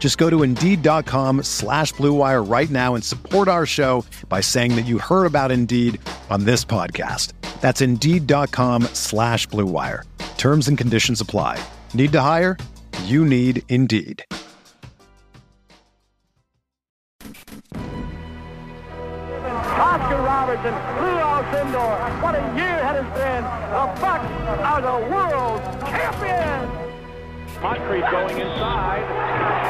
Just go to Indeed.com/Blue Wire right now and support our show by saying that you heard about Indeed on this podcast. That's Indeed.com/Blue Wire. Terms and conditions apply. Need to hire? You need Indeed. Oscar Robertson, Leo Sindor, what a year it has been. The Bucks are the world champions. Moncrief going inside.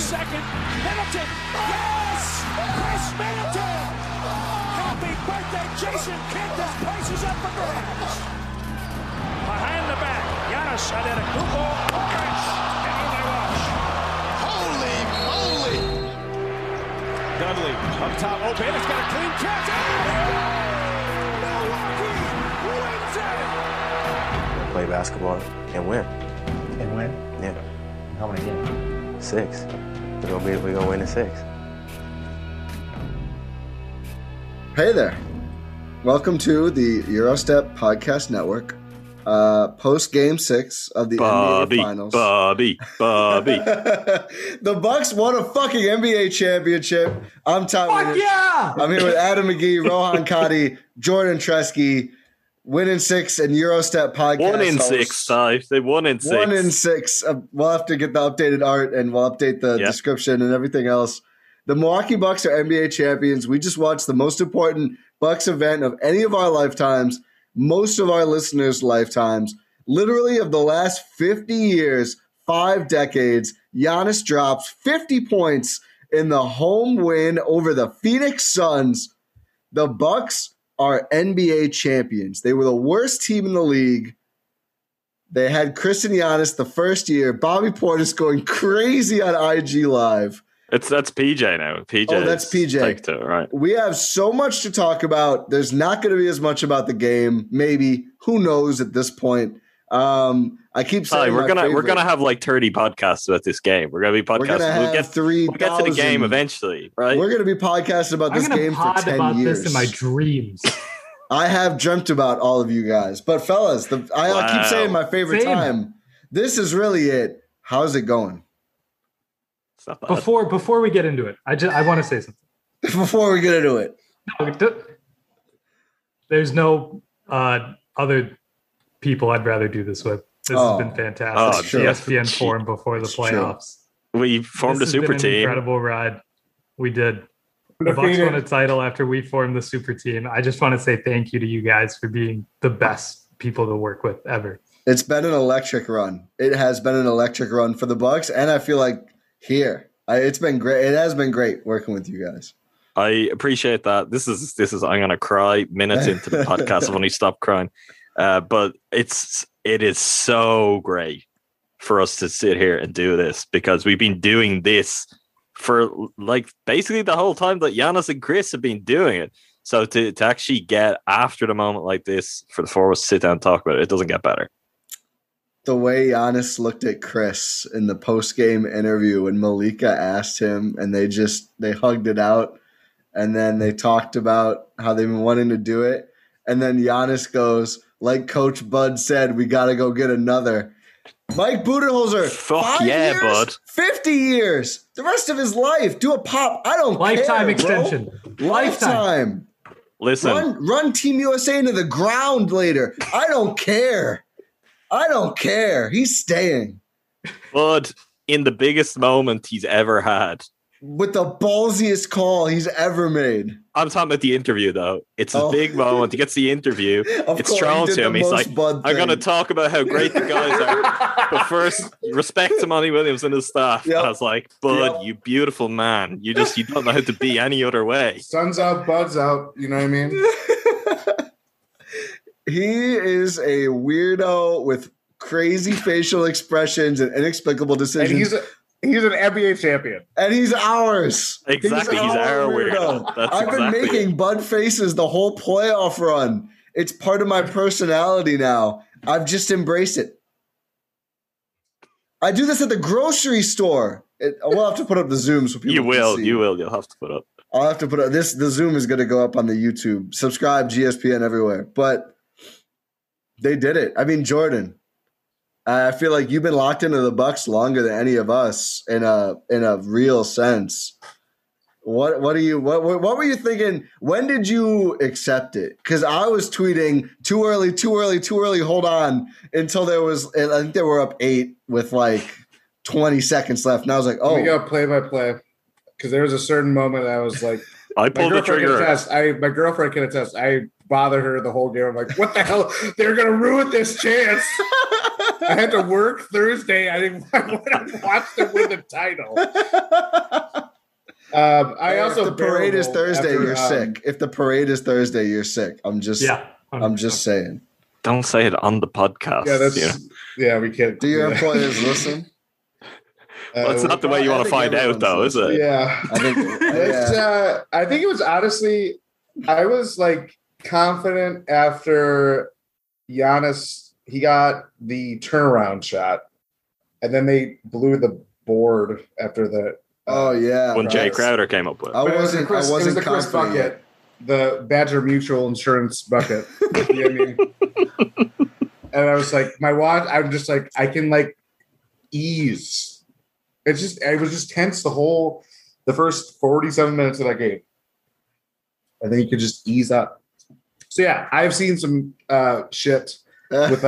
Second, Middleton, yes! Khris Middleton! Happy birthday, Jason Kidd, this place is up for grabs! Behind the back, Giannis Antetokounmpo, Chris, and in they rush. Holy moly! Dudley, up top, open, it's got a clean catch, Milwaukee wins it! Play basketball and win. And win? Yeah. How many games? 6. We're gonna win in 6. Hey there. Welcome to the Eurostep Podcast Network. Post Game 6 of the NBA Finals. Bobby. The Bucks won a fucking NBA championship. I'm Tom. Fuck yeah! I'm here with Adam McGee, Rohan Kadi, Jordan Tresky. Win in 6 and Eurostep podcast. They won in six. 1 in 6. We'll have to get the updated art and we'll update the description and everything else. The Milwaukee Bucks are NBA champions. We just watched the most important Bucks event of any of our lifetimes, most of our listeners' lifetimes, literally of the last 50 years, 5 decades. Giannis drops 50 points in the home win over the Phoenix Suns. The Bucks are NBA champions. They were the worst team in the league. They had Chris and Giannis the first year. Bobby Portis going crazy on IG Live. That's PJ now. PJ. Right. We have so much to talk about. There's not going to be as much about the game. Maybe, who knows at this point. I keep saying we're gonna have like 30 podcasts about this game. We're gonna be podcasting. We'll get to the game eventually, right? We're gonna be podcasting about this game for 10 about years. This in my dreams. I have dreamt about all of you guys, but fellas, I keep saying my favorite time. This is really it. How's it going? It's not bad. Before we get into it, I want to say something. Before we get into it, there's no other people I'd rather do this with. This has been fantastic. ESPN formed before the playoffs. We formed a super team. Incredible ride. We did. The Bucks won a title after we formed the super team. I just want to say thank you to you guys for being the best people to work with ever. It's been an electric run. It has been an electric run for the Bucks, and I feel like it's been great. It has been great working with you guys. I appreciate that. This is. I'm gonna cry minutes into the podcast. I've only stopped crying. But it is so great for us to sit here and do this because we've been doing this for like basically the whole time that Giannis and Chris have been doing it. So to actually get after the moment like this for the four of us to sit down and talk about it, it doesn't get better. The way Giannis looked at Chris in the post-game interview when Malika asked him and they hugged it out and then they talked about how they've been wanting to do it. And then Giannis goes, like Coach Bud said, we got to go get another. Mike Budenholzer, 5 years, bud. 50 years, the rest of his life. Do a pop. I don't care. Extension. Lifetime. Listen. Run Team USA into the ground later. I don't care. He's staying. Bud in the biggest moment he's ever had. With the ballsiest call he's ever made. I'm talking about the interview, though. It's a big moment. He gets the interview. It's thrown to him. He's like, I'm going to talk about how great the guys are. But first, respect to Monty Williams and his staff. Yep. I was like, Bud, you beautiful man. You don't know how to be any other way. Sun's out, Bud's out. You know what I mean? He is a weirdo with crazy facial expressions and inexplicable decisions. And he's an NBA champion. And he's ours. Exactly. He's our weirdo. I've been making Bud faces the whole playoff run. It's part of my personality now. I've just embraced it. I do this at the grocery store. We'll have to put up the Zoom so people can see. You will. You'll have to put up. I'll have to put up this. The Zoom is going to go up on the YouTube. Subscribe, GSPN everywhere. But they did it. I mean, Jordan. I feel like you've been locked into the Bucks longer than any of us in a real sense. What were you thinking? When did you accept it? Because I was tweeting too early. Hold on until I think they were up 8 with like 20 seconds left, and I was like, oh, we got play by play because there was a certain moment I was like, I pulled the trigger. My girlfriend can attest. I bothered her the whole game. I'm like, what the hell? They're gonna ruin this chance. I had to work Thursday. I watched them win the title. If the parade is Thursday, you're sick. If the parade is Thursday, you're sick. I'm just saying. Don't say it on the podcast. Yeah, we can't. Do your employers listen? Well, it's not the way you want to find out, though, is it? Yeah. I think it was honestly, I was like confident after Giannis. He got the turnaround shot, and then they blew the board after the. When Jay Crowder came up with. It was the Chris bucket, the Badger Mutual Insurance bucket. You know what I mean? And I was like, my watch. I'm just like, I can like ease. I was just tense the first 47 minutes of that game, and then you could just ease up. So yeah, I've seen some shit. With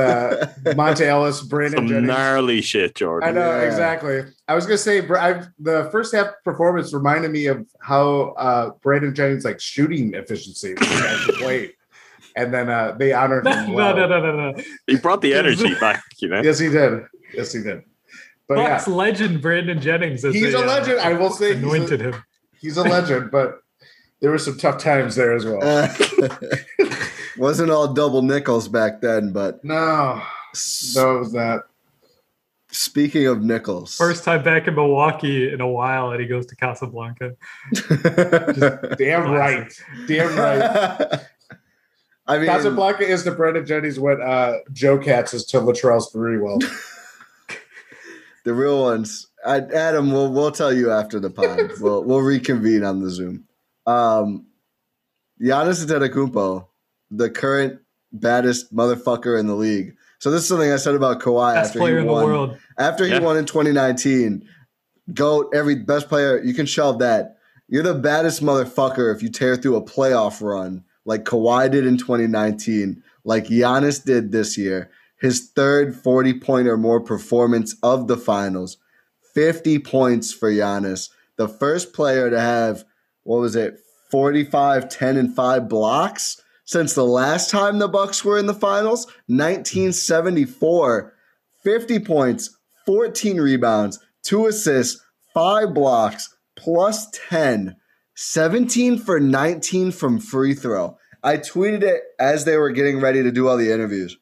Monte Ellis, Brandon Jennings. Gnarly shit, Jordan. I know, exactly. I was going to say, the first half performance reminded me of how Brandon Jennings' like shooting efficiency was played. And then they honored him. No. He brought the energy back, you know? Yes, he did. But Bucks legend Brandon Jennings. He's a legend. I will say anointed him. He's a legend, but there were some tough times there as well. Wasn't all double nickels back then, but... No, it was not. Speaking of nickels... First time back in Milwaukee in a while, and he goes to Casablanca. Damn right. I mean, Casablanca is the Brandon Jennings what Joe Katz is to Latrell's three well. The real ones. Adam, we'll tell you after the pod. We'll reconvene on the Zoom. Giannis Antetokounmpo. The current baddest motherfucker in the league. So this is something I said about Kawhi best after player he won. In the world. After he won in 2019, GOAT, every best player, you can shelve that. You're the baddest motherfucker if you tear through a playoff run like Kawhi did in 2019, like Giannis did this year. His third 40-point or more performance of the finals. 50 points for Giannis. The first player to have, 45, 10, and 5 blocks? Since the last time the Bucks were in the finals, 1974, 50 points, 14 rebounds, 2 assists, 5 blocks, plus 10, 17 for 19 from free throw. I tweeted it as they were getting ready to do all the interviews.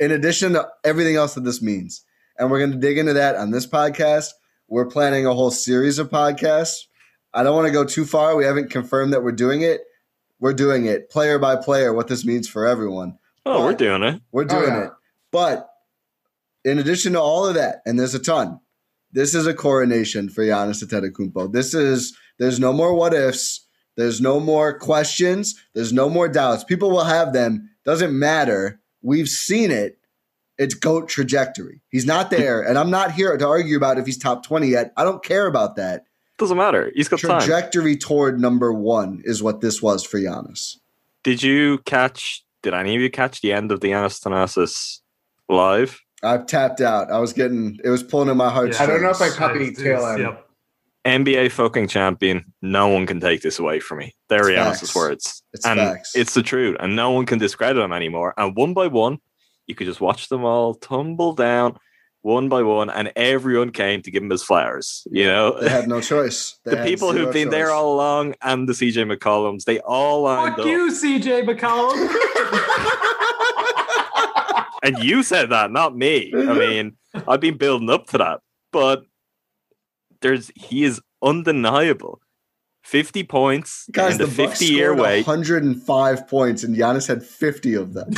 In addition to everything else that this means, and we're going to dig into that on this podcast. We're planning a whole series of podcasts. I don't want to go too far. We haven't confirmed that we're doing it. We're doing it player by player, what this means for everyone. We're doing it. We're doing it. But in addition to all of that, and there's a ton, this is a coronation for Giannis Antetokounmpo. There's no more what ifs. There's no more questions. There's no more doubts. People will have them. Doesn't matter. We've seen it. It's GOAT trajectory. He's not there, and I'm not here to argue about if he's top 20 yet. I don't care about that. Doesn't matter. He's got trajectory time. Toward number 1 is what this was for Giannis. Did any of you catch the end of the Giannis Thanasis live? I've tapped out. I was getting – it was pulling in my heartstrings. Yeah, I don't know if I caught the tail end. Yep. NBA fucking champion. No one can take this away from me. They're Giannis's words. It's and facts. It's the truth. And no one can discredit him anymore. And one by one, you could just watch them all tumble down one by one. And everyone came to give him his flowers. You know? They had no choice. The people who've been there all along and the CJ McCollums, they all lined up. Fuck you, CJ McCollum. And you said that, not me. I mean, I've been building up to that. But he is undeniable. 50 points. Guys, the 50-year wait. 105 points, and Giannis had 50 of them.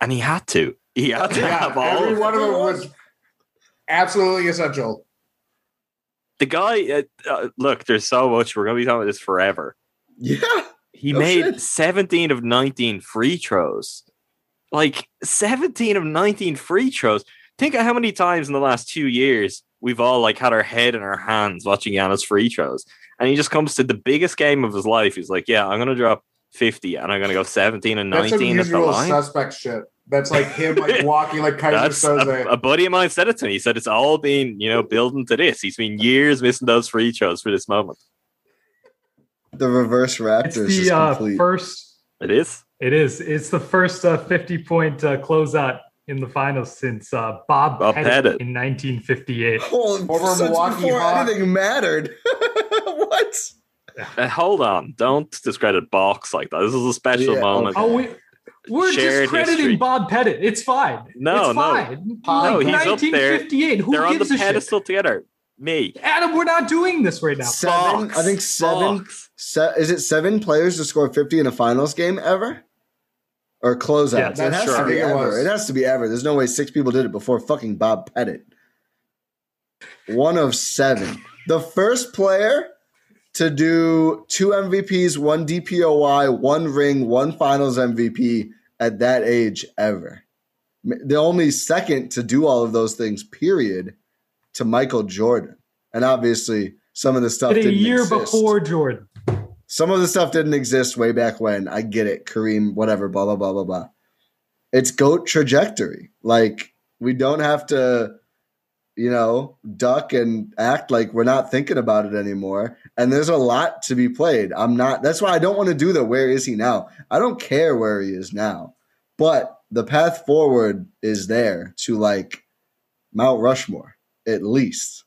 And he had to. He had to have all every one of them was absolutely essential. The guy, look, there's so much. We're going to be talking about this forever. Yeah. He made 17 of 19 free throws. Like 17 of 19 free throws. Think of how many times in the last 2 years we've all like had our head in our hands watching Giannis free throws. And he just comes to the biggest game of his life. He's like, yeah, I'm going to drop 50 and I'm going to go 17 and 19. That's unusual suspect shit. That's like him like walking like Kaiser Soze. A buddy of mine said it to me. He said it's all been, you know, building to this. He's been years missing those free throws for this moment. The reverse Raptors is complete. It is. It is. It's the first 50-point closeout in the finals since Bob Pettit in 1958. Oh, before anything mattered. What? Hold on. Don't discredit Box like that. This is a special moment. Okay. Oh, we're discrediting history. Bob Pettit. It's fine. No, it's fine. No, like, he's 1958. Who they're gives on the pedestal shit? Together. Me. Adam, we're not doing this right now. Seven, Box. I think seven. Is it seven players to score 50 in a finals game ever? Or closeout? Yeah, it has to be ever. It has to be ever. There's no way six people did it before fucking Bob Pettit. One of seven. The first player to do 2 MVPs, 1 DPOY, 1 ring, 1 finals MVP at that age ever. The only second to do all of those things, period, to Michael Jordan. And obviously, some of the stuff didn't exist. A year before Jordan. Some of the stuff didn't exist way back when. I get it. Kareem, whatever, blah, blah, blah, blah, blah. It's GOAT trajectory. Like, we don't have to, you know, duck and act like we're not thinking about it anymore. And there's a lot to be played. That's why I don't want to do the where is he now. I don't care where he is now. But the path forward is there to, like, Mount Rushmore, at least.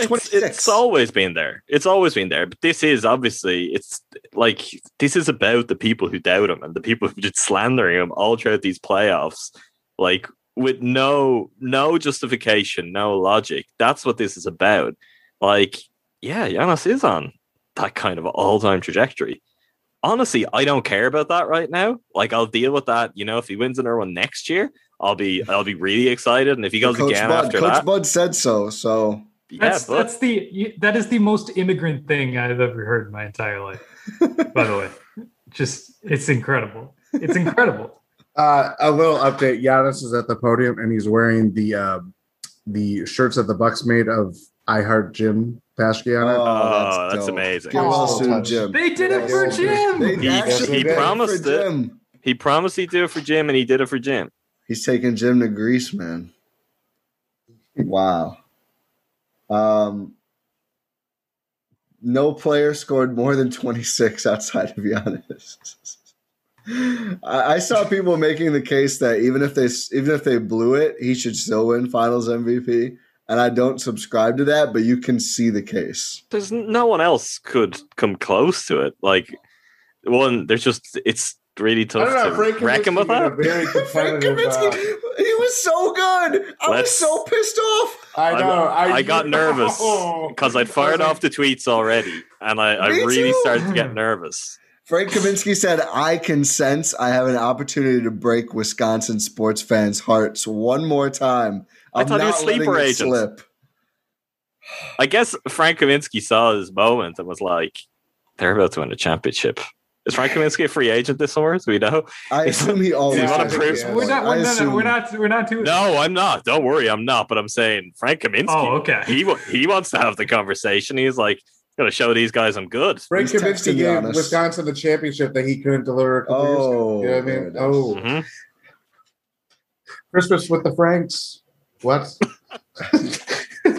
It's always been there. It's always been there. But this is obviously, it's like, this is about the people who doubt him and the people who are just slandering him all throughout these playoffs, like with no justification, no logic. That's what this is about. Like, yeah, Giannis is on that kind of all-time trajectory. Honestly, I don't care about that right now. Like, I'll deal with that. You know, if he wins another one next year, I'll be really excited. And if he goes Coach Bud said so. Yeah, that is the most immigrant thing I've ever heard in my entire life. By the way, it's incredible. It's incredible. A little update: Giannis is at the podium and he's wearing the shirts that the Bucks made of I Heart Jim Paschke on it. Oh, that's amazing! They did it for Jim. He promised it. He promised he'd do it for Jim, and he did it for Jim. He's taking Jim to Greece, man. Wow. No player scored more than 26 outside of Giannis. I saw people making the case that even if they blew it, he should still win Finals MVP, and I don't subscribe to that. But you can see the case. There's no one else could come close to it. Like one, there's just it's really tough to wreck him with that. Frank Kaminsky. He was so good. I was so pissed off. I know. I got nervous because I'd fired off the tweets already, and I really started to get nervous. Frank Kaminsky said, I can sense I have an opportunity to break Wisconsin sports fans' hearts one more time. I thought he was sleeper agent. I guess Frank Kaminsky saw his moment and was like, they're about to win a championship. Is Frank Kaminsky a free agent this summer? So we know. I assume he always is. We're not. No, I'm not. Don't worry, I'm not. But I'm saying Frank Kaminsky. Oh, okay. He wants to have the conversation. He's like, going to show these guys I'm good. Frank Kaminsky gave Wisconsin the championship that he couldn't deliver. A couple years ago. You know what I mean? Christmas with the Franks. What?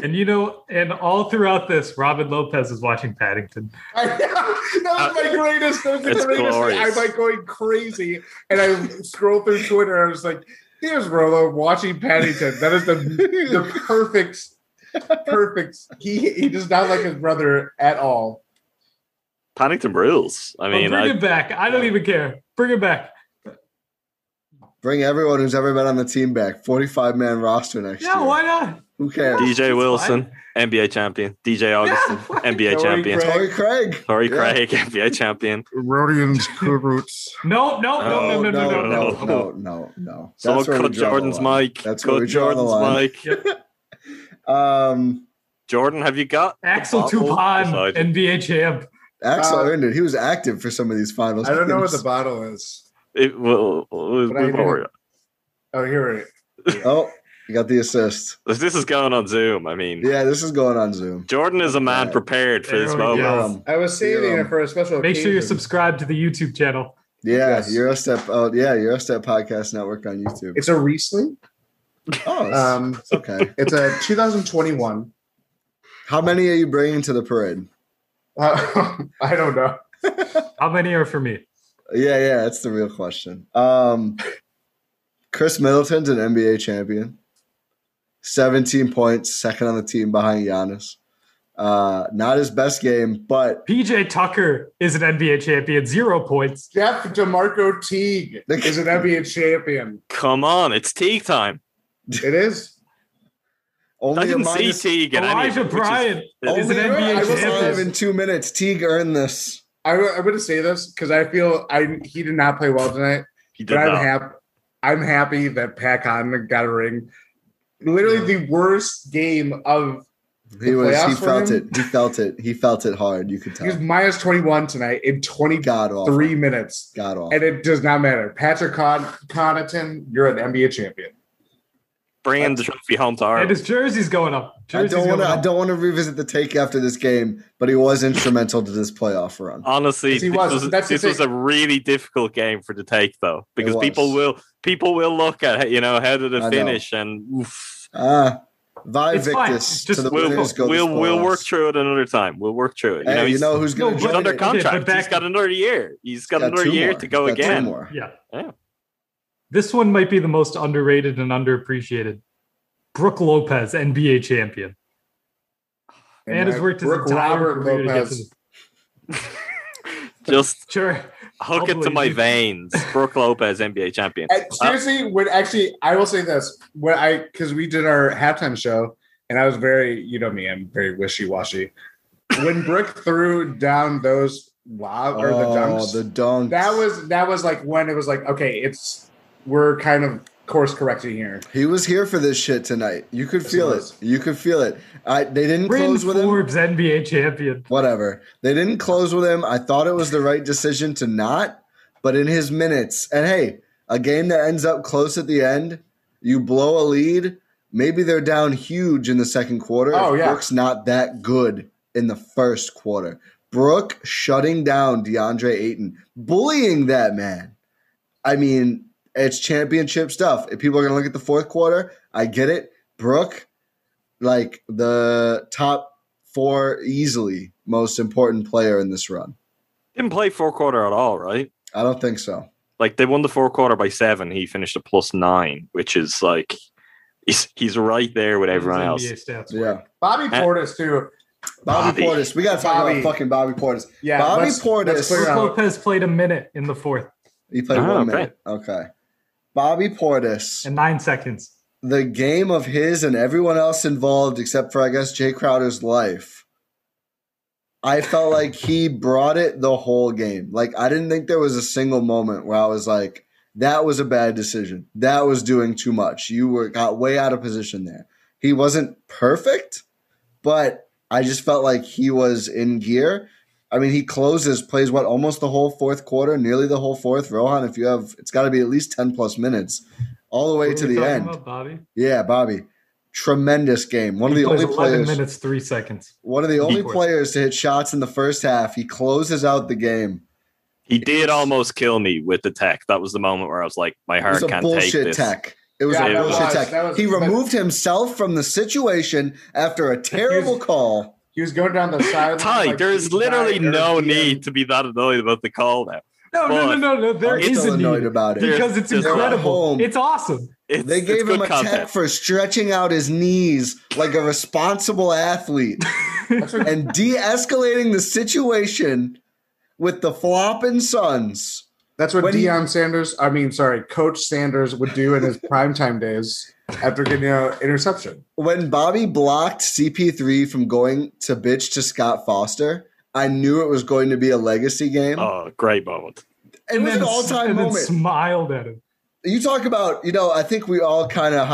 And you know, and all throughout this, Robin Lopez is watching Paddington. I know. That was my greatest. That was the greatest thing. I'm like going crazy. And I scroll through Twitter and I was like, here's Rolo watching Paddington. That is the perfect. He does not like his brother at all. Paddington rules. I mean, bring it back. I don't even care. Bring it back. Bring everyone who's ever been on the team back. 45-man roster next year. Yeah, why not? Who cares? DJ Wilson, NBA champion. DJ Augustin, NBA champion. Torrey Craig, NBA champion. Rodian's Kuruts. No. Someone cut Jordan's mic. That's cut Jordan's mic. Jordan, have you got Axel Tupan, NBA champ? Axel earned it. He was active for some of these finals. I don't know what the bottle is. It will. Oh, here it is. Yeah. Oh. You got the assist. This is going on Zoom. I mean, yeah, this is going on Zoom. Jordan is a man prepared for this moment. Yes. I was saving it for a special. Make sure you're subscribed to the YouTube channel. Yeah, Eurostep. Oh, yeah, Eurostep Podcast Network on YouTube. It's a Riesling. Oh, it's okay. It's a 2021. How many are you bringing to the parade? I don't know. How many are for me? Yeah, that's the real question. Khris Middleton's an NBA champion. 17 points, second on the team behind Giannis. Not his best game, but PJ Tucker is an NBA champion, 0 points. Jeff DeMarco Teague is an NBA champion. Come on, it's Teague time. It is. Only I didn't see Teague. Elijah Bryant is an NBA champion. In 2 minutes, Teague earned this. I'm going to say this because I feel he did not play well tonight. He did not. I'm happy that Pat Connaughton got a ring. Literally the worst game of He felt it hard. You could tell. He was minus -21 tonight in 23 minutes. God awful. And it does not matter. Patrick Connaughton, you're an NBA champion. Bringing the trophy home to Ireland. And his jersey's going up. I don't want to revisit the take after this game, but he was instrumental to this playoff run. Honestly, this was a really difficult game for the take, though, because people will look at it, how did it finish, and oof. Vi Victus. We'll work through it another time. We'll work through it. Who's going to be under contract. He's got another year. He's got another year to go again. Yeah. This one might be the most underrated and underappreciated. Brook Lopez, NBA champion. And has worked his entire career to get to just sure. Hook it to my veins. Brook Lopez, NBA champion. Seriously, I will say this. Because we did our halftime show, and I was very, me, I'm very wishy-washy. When Brook threw down those dunks. That was like when it was like, okay, we're kind of course correcting here. He was here for this shit tonight. You could feel it. You could feel it. They didn't close with him. Forbes, NBA champion. Whatever. They didn't close with him. I thought it was the right decision to not, but in his minutes, and hey, a game that ends up close at the end, you blow a lead, maybe they're down huge in the second quarter. Oh, yeah. Brook's not that good in the first quarter. Brook shutting down DeAndre Ayton, bullying that man. I mean, it's championship stuff. If people are going to look at the fourth quarter, I get it. Brook, like the top four, easily most important player in this run. Didn't play fourth quarter at all, right? I don't think so. Like they won the fourth quarter by 7. He finished a +9, which is like he's right there with everyone else. Yeah, Bobby Portis too. Bobby Portis. We got to talk about fucking Bobby Portis. Yeah, Bobby Portis. Lopez played a minute in the fourth. He played 1 minute. Okay. Bobby Portis. In 9 seconds. The game of his and everyone else involved, except for, I guess, Jay Crowder's life, I felt like he brought it the whole game. Like, I didn't think there was a single moment where I was like, that was a bad decision. That was doing too much. You got way out of position there. He wasn't perfect, but I just felt like he was in gear. I mean, he plays almost the whole fourth quarter, nearly the whole fourth. Rohan, it's got to be at least 10 plus minutes all the way to the end. About Bobby? Yeah, Bobby. Tremendous game. One of the only players to hit shots in the first half. He closes out the game. He did almost kill me with the tech. That was the moment where I was like, my heart can't take this. It was a bullshit tech. It was a bullshit tech. He removed himself from the situation after a terrible call. He was going down the sideline. Ty, like, there is literally no need to be that annoyed about the call now. No. There is a need about it because it's incredible. It's awesome. They gave him a tech for stretching out his knees like a responsible athlete and de-escalating the situation with the flopping Suns. That's what Coach Sanders would do in his primetime days after getting an interception. When Bobby blocked CP3 from going to bitch to Scott Foster, I knew it was going to be a legacy game. Oh, great moment. And then an all-time moment. Then smiled at him. You talk about, I think we all kind of,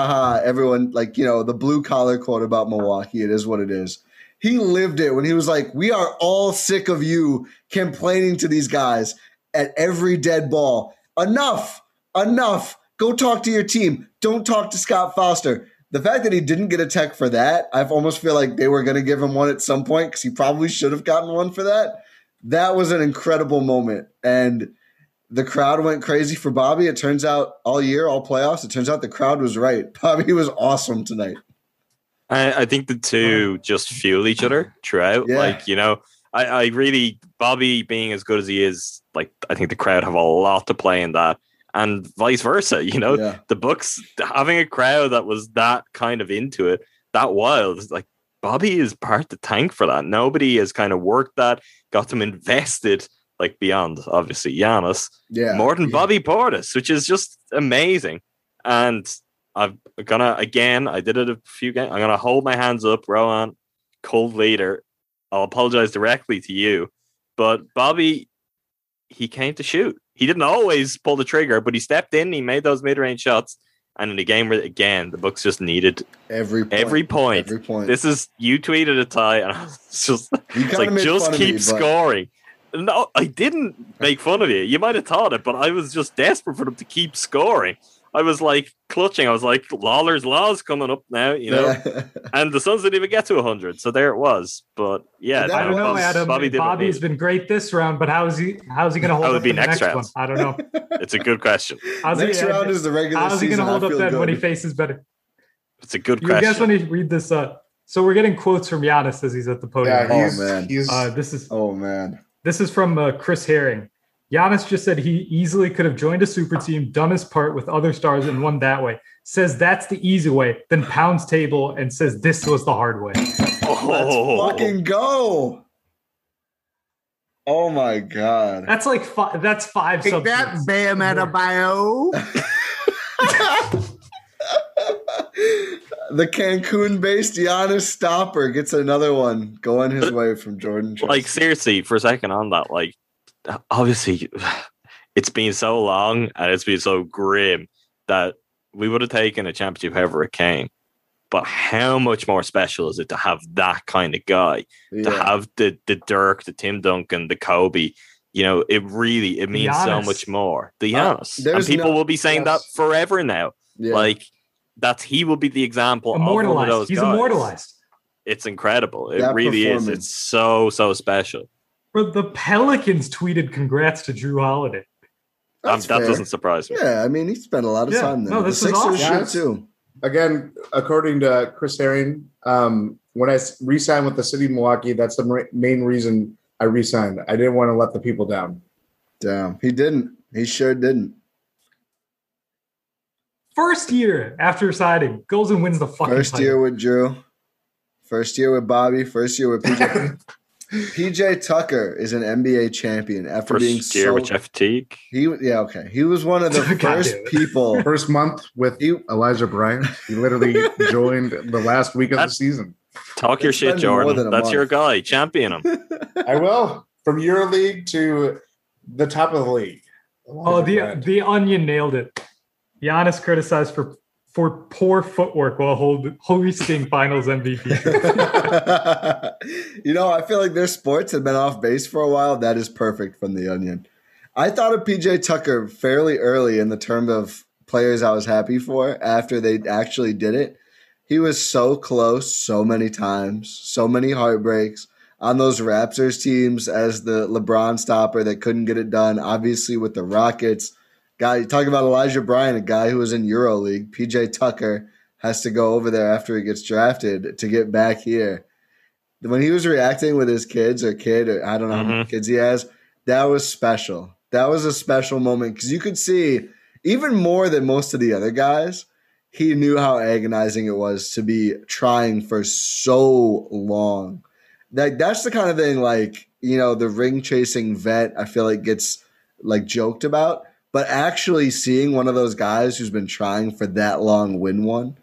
everyone, the blue-collar quote about Milwaukee, it is what it is. He lived it when he was like, we are all sick of you complaining to these guys at every dead ball. Enough. Go talk to your team. Don't talk to Scott Foster. The fact that he didn't get a tech for that, I almost feel like they were going to give him one at some point because he probably should have gotten one for that. That was an incredible moment. And the crowd went crazy for Bobby. It turns out all year, all playoffs, it turns out the crowd was right. Bobby was awesome tonight. I think the two just fuel each other throughout. Yeah. I really, Bobby being as good as he is, I think the crowd have a lot to play in that. And vice versa, The Bucks having a crowd that was that kind of into it, that wild, Bobby is part the tank for that. Nobody has kind of worked that, got them invested, beyond, obviously, Giannis, more than Bobby Portis, which is just amazing. And I'm going to, again, I did it a few games, I'm going to hold my hands up, Rowan, cold leader. I'll apologize directly to you. But Bobby, he came to shoot. He didn't always pull the trigger, but he stepped in. He made those mid-range shots, and in the game again, the Bucks just needed every point. Every point. This is you tweeted a tie, and I was just keep scoring. But... No, I didn't make fun of you. You might have thought it, but I was just desperate for them to keep scoring. I was clutching. I was like, Lawler's Law's coming up now, and the Suns didn't even get to 100. So there it was. But I don't know, Adam. Bobby's been great this round, but how's he going to hold up the next round? One? I don't know. It's a good question. Next round is the regular season. How's he going to hold up then when he faces better? It's a good question. I guess when you read this up. So we're getting quotes from Giannis as he's at the podium. Yeah, This is from Chris Herring. Giannis just said he easily could have joined a super team, done his part with other stars, and won that way. Says that's the easy way, then pounds table and says this was the hard way. Oh, let's fucking go! Oh my god, that's that's five. Take that, Bam Adebayo. The Cancun-based Giannis stopper gets another one going his way from Jordan Johnson. Seriously, for a second on that, obviously, it's been so long and it's been so grim that we would have taken a championship however it came. But how much more special is it to have that kind of guy, to have the Dirk, the Tim Duncan, the Kobe? It really means so much more. The Giannis, and people will be saying that forever now. Yeah. He will be the example of one of those guys. He's immortalized. It's incredible. It really is. It's so, so special. But the Pelicans tweeted congrats to Jrue Holiday. That doesn't surprise me. Yeah, I mean, he spent a lot of time there. No, this is awesome. Too. Again, according to Chris Herring, when I re-signed with the city of Milwaukee, that's the main reason I re-signed. I didn't want to let the people down. Damn, he didn't. He sure didn't. First year after signing, goes and wins the fucking title. First year with Jrue. First year with Bobby. First year with PJ. PJ Tucker is an NBA champion after being year with Jeff Teague. He was one of the first people. First month with Elijah Bryant. He literally joined the last week of the season. Talk your shit, Jordan. That's your guy. Champion him. I will. From EuroLeague to the top of the league. The Onion nailed it. Giannis criticized for poor footwork while hosting Finals MVP. I feel like their sports have been off base for a while. That is perfect from The Onion. I thought of PJ Tucker fairly early in the term of players I was happy for after they actually did it. He was so close so many times, so many heartbreaks on those Raptors teams as the LeBron stopper that couldn't get it done, obviously with the Rockets. Guy, talking about Elijah Bryant, a guy who was in EuroLeague. PJ Tucker has to go over there after he gets drafted to get back here. When he was reacting with his kids or kid, or I don't know how many kids he has, that was special. That was a special moment because you could see, even more than most of the other guys, he knew how agonizing it was to be trying for so long. That's the kind of thing, like, you know, the ring chasing vet, I feel like gets like joked about, but actually seeing one of those guys who's been trying for that long win one,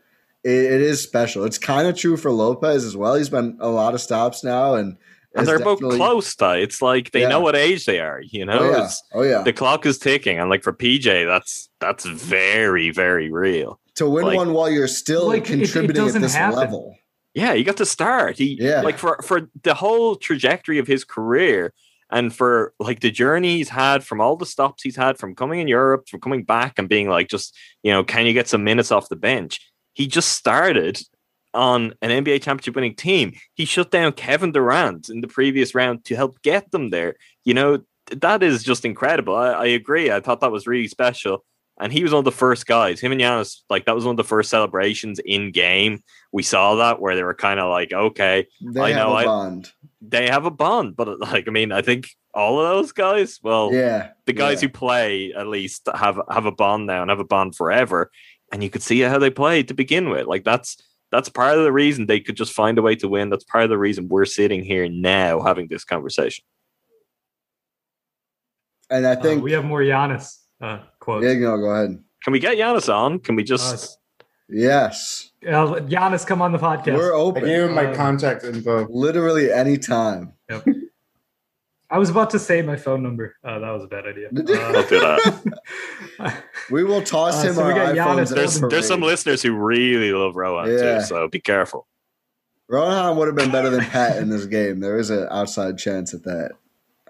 it is special. It's kind of true for Lopez as well. He's been a lot of stops now, and they're both close, though. It's like they know what age they are, you know? The clock is ticking, and like for PJ, that's very, very real. To win like, one while you're still like, contributing at this level. Yeah, you got to start. Like for the whole trajectory of his career and for like the journey he's had from all the stops he's had from coming in Europe, from coming back and being like, just, you know, can you get some minutes off the bench? He just started on an NBA championship winning team. He shut down Kevin Durant in the previous round to help get them there. You know, that is just incredible. I agree. I thought that was really special. And he was one of the first guys, him and Giannis, like that was one of the first celebrations in game. We saw that where they were kind of like, okay, they have a bond. They have a bond. But like, I mean, I think all of those guys, the guys who play at least have a bond now and have a bond forever. And you could see how they played to begin with. Like that's part of the reason they could just find a way to win. That's part of the reason we're sitting here now having this conversation. And I think we have more Giannis. Quotes. Yeah, go ahead. Can we get Giannis on? Can we just... Yes. Giannis, come on the podcast. We're open. I gave him my contact info. Literally any time. Yep. I was about to say my phone number. That was a bad idea. Don't do that. We will toss him our iPhones. There's some listeners who really love Rohan, too, so be careful. Rohan would have been better than Pat in this game. There is an outside chance at that.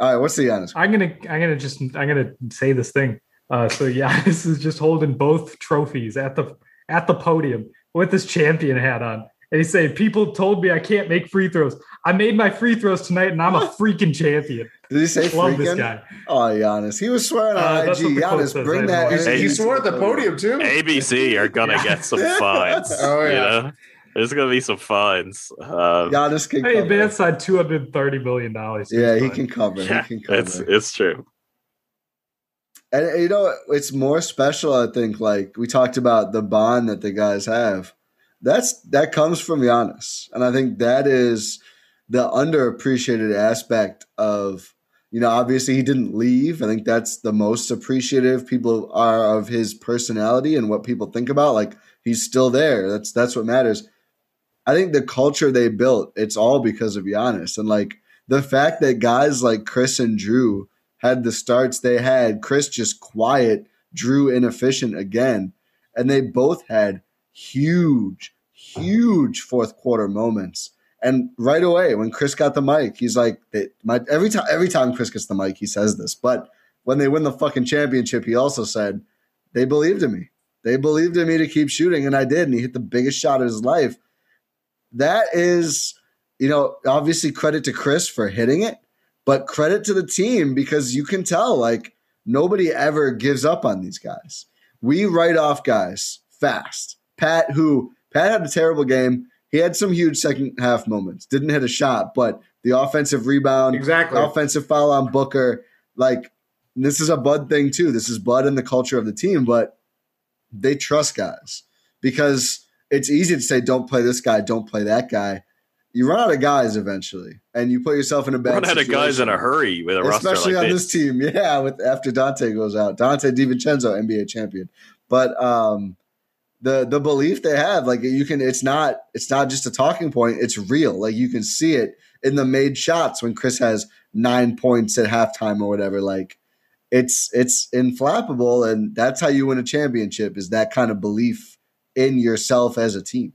All right, what's the Giannis? I'm gonna say this thing. So Giannis is just holding both trophies at the podium with his champion hat on. And he's saying, people told me I can't make free throws. I made my free throws tonight, and I'm a freaking champion. Did he say freaking? Love this guy. Oh, Giannis. He was swearing on IG. Giannis, bring that. He swore at the podium, too. ABC are going to get some fines. There's going to be some fines. Giannis can cover. Hey, man, signed $230 million. Yeah, he can cover. Yeah, he can cover. It's true. And, you know, it's more special, I think, like we talked about the bond that the guys have. That comes from Giannis. And I think that is the underappreciated aspect of, you know, obviously he didn't leave. I think that's the most appreciative people are of his personality and what people think about. Like, he's still there. That's what matters. I think the culture they built, it's all because of Giannis. And, like, the fact that guys like Khris and Jrue had the starts they had, Khris just quiet, Jrue inefficient again, and they both had huge fourth quarter moments. And right away, when Khris got the mic, he's like, every time Khris gets the mic, he says this. But when they win the fucking championship, he also said, they believed in me. They believed in me to keep shooting, and I did, and he hit the biggest shot of his life. That is, you know, obviously credit to Khris for hitting it, but credit to the team because you can tell, like, nobody ever gives up on these guys. We write off guys fast. Pat had a terrible game. He had some huge second half moments. Didn't hit a shot, but the offensive rebound, the offensive foul on Booker, like, this is a Bud thing too. This is Bud and the culture of the team, but they trust guys because it's easy to say, don't play this guy, don't play that guy. You run out of guys eventually, and you put yourself in a bad situation. Run out of guys in a hurry with a roster like this. Especially on this team, after Dante goes out. Dante DiVincenzo, NBA champion. But the belief they have, like, you can, it's not just a talking point, it's real. Like, you can see it in the made shots when Khris has 9 points at halftime or whatever. Like, it's inflappable, and that's how you win a championship, is that kind of belief in yourself as a team.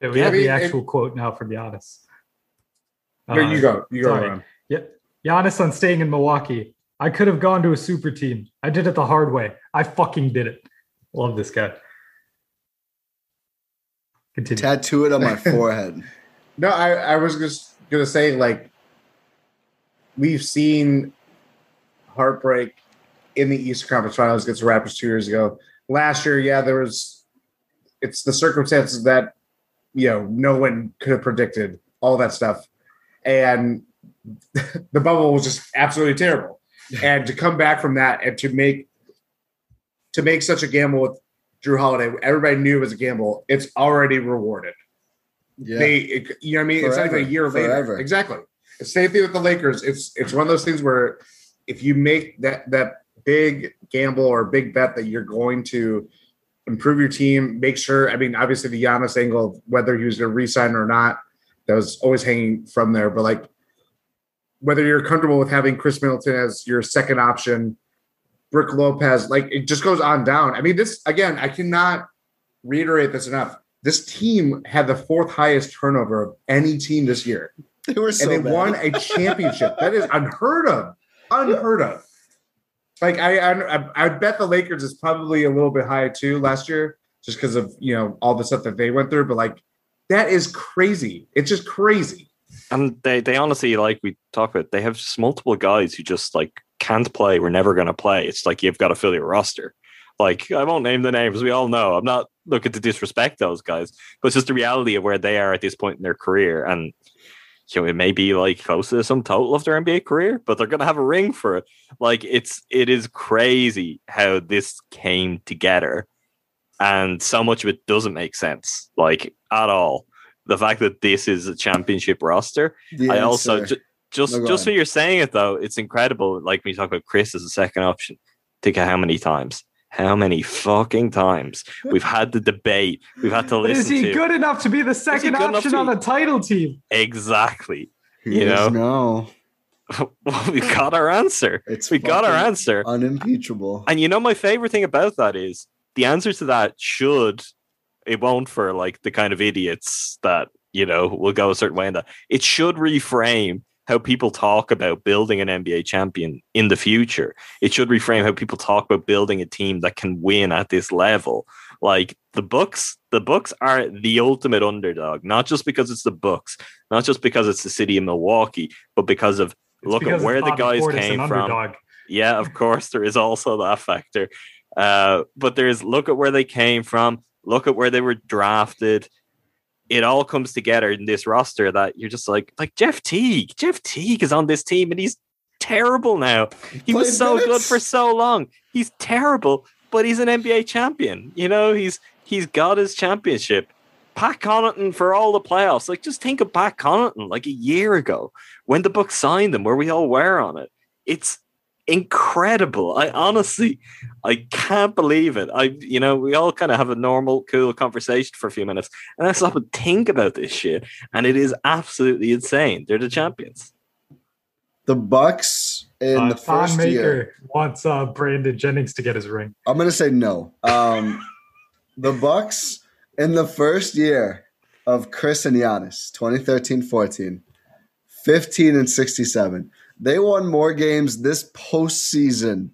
Yeah, we have the actual quote now from Giannis. Here you go. You go. Yep. Giannis on staying in Milwaukee. I could have gone to a super team. I did it the hard way. I fucking did it. Love this guy. Continue. Tattoo it on my forehead. No, I was just going to say, like, we've seen heartbreak in the Eastern Conference Finals against the Raptors 2 years ago. Last year, yeah, there was – it's the circumstances that – you know, no one could have predicted all that stuff. And the bubble was just absolutely terrible. And to come back from that and to make such a gamble with Jrue Holiday, everybody knew it was a gamble. It's already rewarded. Yeah. You know what I mean? Forever. It's not even like a year later. Forever. Exactly. The same thing with the Lakers. It's one of those things where if you make that big gamble or big bet that you're going to improve your team, make sure. I mean, obviously the Giannis angle, whether he was going to re-sign or not, that was always hanging from there. But like, whether you're comfortable with having Khris Middleton as your second option, Brook Lopez, like it just goes on down. I mean, this again, I cannot reiterate this enough. This team had the 4th highest turnover of any team this year. They were so bad. Won a championship. That is unheard of. Unheard of. Like I bet the Lakers is probably a little bit high too last year, just because of, you know, all the stuff that they went through. But like, that is crazy. It's just crazy. And they honestly, like we talk about, they have just multiple guys who just like can't play. We're never going to play. It's like you've got to fill your roster. Like, I won't name the names. We all know. I'm not looking to disrespect those guys, but it's just the reality of where they are at this point in their career. And you know, it may be like close to the sum total of their NBA career, but they're going to have a ring for it. Like it is crazy how this came together, and so much of it doesn't make sense, like at all. The fact that this is a championship roster, yeah, I also just what you're saying it though, it's incredible. Like when you talk about Khris as a second option, think of how many fucking times we've had the debate. We've had to listen to. Is he good enough to be the second option on a title team? Exactly. He you know. Well, we got our answer. We got our answer. Unimpeachable. And you know, my favorite thing about that is the answer to that it won't for like the kind of idiots that, you know, will go a certain way in that. It should reframe how people talk about building an NBA champion in the future. It should reframe how people talk about building a team that can win at this level. Like the Bucks are the ultimate underdog, not just because it's the Bucks, not just because it's the city of Milwaukee, but because of where the guys came from. Yeah, of course, there is also that factor. But there is look at where they came from, look at where they were drafted. It all comes together in this roster that you're just like Jeff Teague. Jeff Teague is on this team and he's terrible now. He was so good for so long. He's terrible, but he's an NBA champion. You know, he's got his championship. Pat Connaughton for all the playoffs. Like, just think of Pat Connaughton like a year ago when the Bucks signed him, where we all were on it. It's incredible. I honestly can't believe it. We all kind of have a normal, cool conversation for a few minutes, and I stop and think about this shit, and it is absolutely insane. They're the champions. The Bucks in the first Maker year wants Brandon Jennings to get his ring. I'm going to say no. The Bucks in the first year of Khris and Giannis, 2013-14, 15-67. They won more games this postseason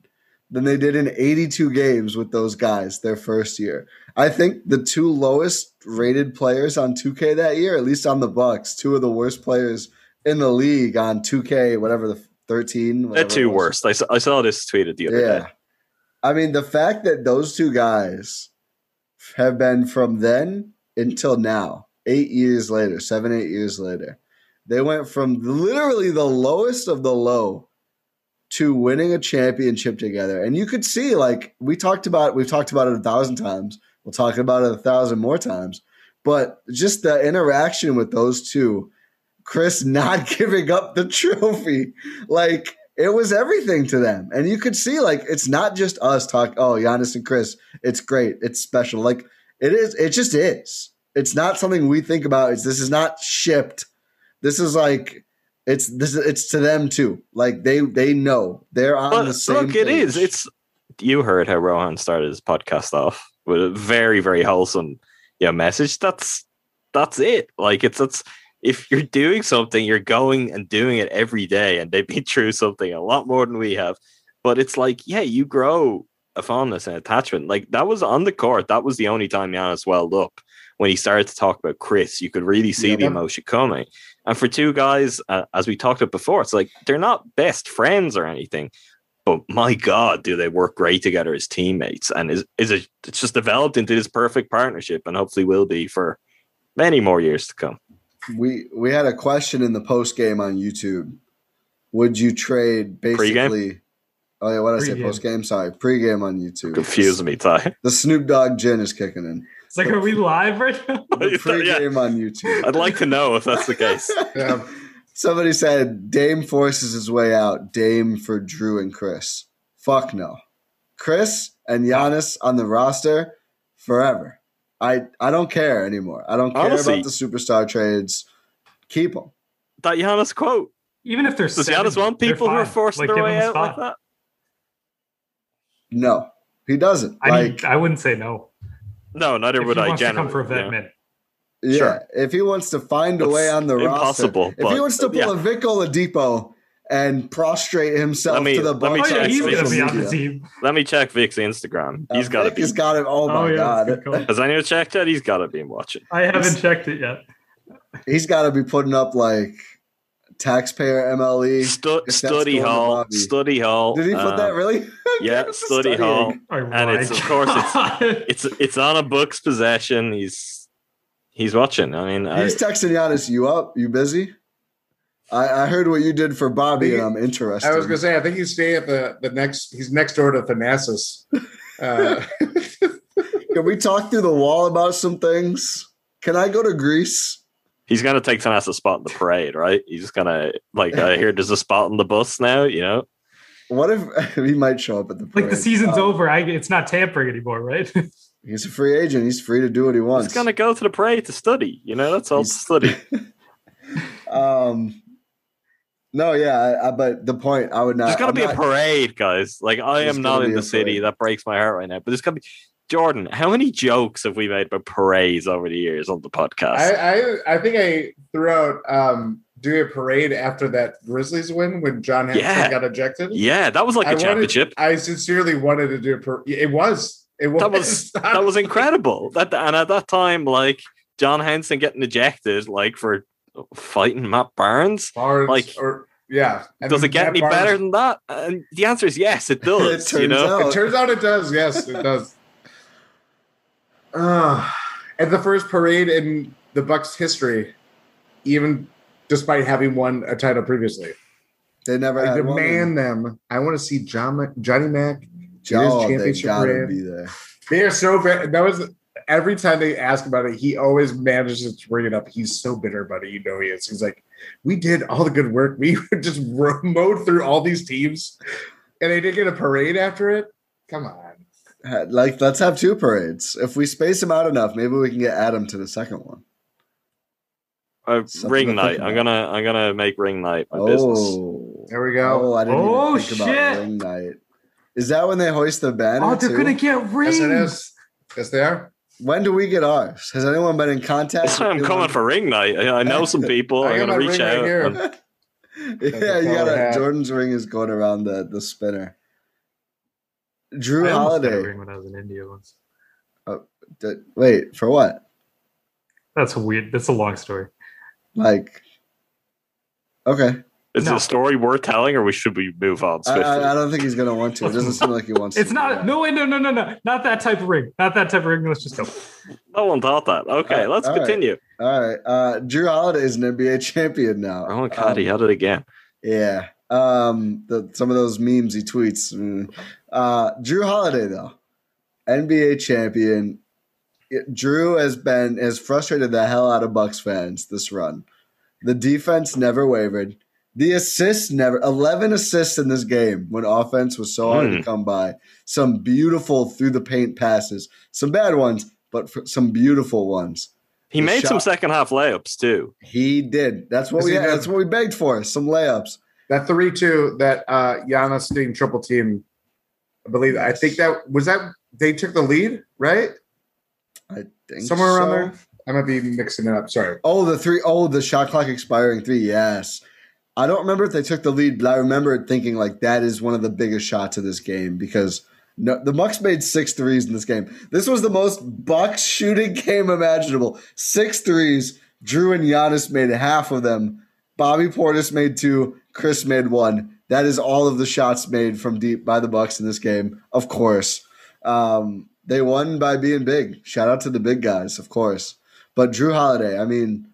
than they did in 82 games with those guys their first year. I think the two lowest rated players on 2K that year, at least on the Bucks, two of the worst players in the league on 2K, whatever the 13. Whatever the two worst. I saw this tweeted the other day. I mean, the fact that those two guys have been from then until now, 8 years later, they went from literally the lowest of the low to winning a championship together. And you could see, like, we've talked about it 1,000 times. We'll talk about it 1,000 more times. But just the interaction with those two, Khris not giving up the trophy, like, it was everything to them. And you could see, like, it's not just us talking, oh, Giannis and Khris, it's great, it's special. Like, it is, it just is. It's not something we think about. This is not shipped. This is like, it's to them too. Like, they know they're on the same page. Look, it is. It's, you heard how Rohan started his podcast off with a very, very wholesome message. That's it. Like, it's if you're doing something, you're going and doing it every day, and they've been through something a lot more than we have. But it's like, yeah, you grow a fondness and attachment. Like, that was on the court. That was the only time Giannis welled up. When he started to talk about Khris, you could really see the emotion coming. And for two guys, as we talked about before, it's like they're not best friends or anything, but my God, do they work great together as teammates? And it's just developed into this perfect partnership, and hopefully will be for many more years to come. We had a question in the post game on YouTube. Would you trade basically? Pre-game? Oh yeah, what did I say? Post game. Sorry, pre game on YouTube. Confusing me, Ty. The Snoop Dogg gin is kicking in. It's like, are we live right now? Pre-game on YouTube. I'd like to know if that's the case. Yeah. Somebody said Dame forces his way out. Dame for Jrue and Khris. Fuck no. Khris and Giannis on the roster forever. I don't care anymore. I don't care about the superstar trades. Keep them. That Giannis quote. Even if there's Giannis want people who are forcing their way out like that? No, he doesn't. I wouldn't say no. No, neither would I. Generally, come for a sure. If he wants to find a way on the impossible, roster, if he wants to pull a Vic Oladipo and prostrate himself to the Bucks, he's going to be on the team. Let me check Vic's Instagram. He's got to be. He's got it. Oh my God! Has anyone checked that? He's got to be watching. I haven't checked it yet. He's got to be putting up like taxpayer MLE study hall. Did he put that really? Yeah, study hall. And it's, of course, it's on a Bucks possession. He's watching. I mean, he's texting Giannis. You up? You busy? I heard what you did for Bobby, and I'm interested. I was gonna say, I think you stay at the next. He's next door to Thanasis. Can we talk through the wall about some things? Can I go to Greece? He's gonna take Thanasis' spot in the parade, right? He's gonna I hear there's a spot on the bus now. You know. What if he might show up at the parade? Like, the season's over. It's not tampering anymore, right? He's a free agent. He's free to do what he wants. He's going to go to the parade to study. You know, that's all to study. No, yeah, but the point, I would not. There's going to be a parade, guys. Like, I am not in the city. That breaks my heart right now. But there's going to be. Jordan, how many jokes have we made about parades over the years on the podcast? I think I threw out do a parade after that Grizzlies win when John Henson got ejected. Yeah, that was like a championship. I sincerely wanted to do a parade. It was. That was incredible. And at that time, like, John Henson getting ejected, like, for fighting Matt Barnes. Does it get any better than that? And the answer is yes, it does. It turns out it does. Yes, it does. At the first parade in the Bucks history, even despite having won a title previously. They never. I demand them. I want to see Johnny Mac. Oh, they gotta be there. They are so bad. That was every time they ask about it. He always manages to bring it up. He's so bitter about it. You know he is. He's like, we did all the good work. We just mowed through all these teams, and they didn't get a parade after it. Come on. Like, let's have two parades. If we space him out enough, maybe we can get Adam to the second one. Ring night. I'm gonna make ring night my business. There we go. Oh, I didn't even think about ring night. Is that when they hoist the banner? Oh, they're gonna get rings. Yes, it is. Yes, they are. When do we get ours? Has anyone been in contact? That's why I'm calling for ring night. I know some people. I'm gonna reach out. Right yeah, you gotta. Jordan's ring is going around the spinner. Jrue Holiday. I ring when I was in India once. Oh, wait for what? That's weird. That's a long story. Like, okay, is the story worth telling, or should we move on? I don't think he's gonna want to. It doesn't seem like he wants. It's to. It's not. No way. No. Not that type of ring. Not that type of ring. Let's just go. No one thought that. Okay, let's continue. All right. Jrue Holiday is an NBA champion now. Oh God, he had it again. Yeah. Some of those memes he tweets. Jrue Holiday though, NBA champion. Jrue has frustrated the hell out of Bucks fans this run. The defense never wavered. The assists never. 11 assists in this game when offense was so hard to come by. Some beautiful through the paint passes. Some bad ones, but some beautiful ones. He made some second half layups too. He did. That's what we had. That's what we begged for. Some layups. That 3-2 that Giannis did triple team. I believe. I think that was that they took the lead, right? I think somewhere around there. I might be mixing it up. Sorry. Oh, the shot clock expiring 3. Yes. I don't remember if they took the lead, but I remember thinking like that is one of the biggest shots of this game because the Bucks made 6 threes in this game. This was the most Bucks shooting game imaginable. 6 threes. Jrue and Giannis made half of them. Bobby Portis made 2. Khris made 1. That is all of the shots made from deep by the Bucks in this game. Of course. They won by being big. Shout out to the big guys, of course. But Jrue Holiday, I mean,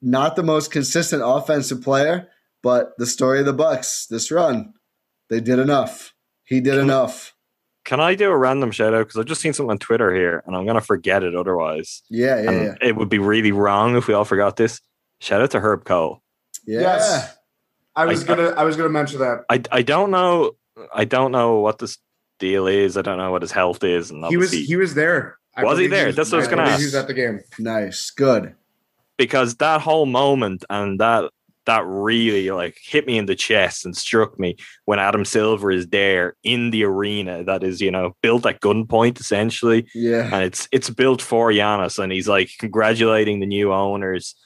not the most consistent offensive player, but the story of the Bucks this run, they did enough. He did enough. Can I do a random shout out? Because I've just seen something on Twitter here, and I'm going to forget it otherwise. Yeah. It would be really wrong if we all forgot this. Shout out to Herb Kohl. Yeah. Yes. I was gonna mention that. I don't know what this deal is. I don't know what his health is. And he was there. Was he there? That's what I was going to ask. He was at the game. Nice, good. Because that whole moment and that really like hit me in the chest and struck me when Adam Silver is there in the arena that is, you know, built at gunpoint essentially. Yeah, and it's built for Giannis, and he's like congratulating the new owners.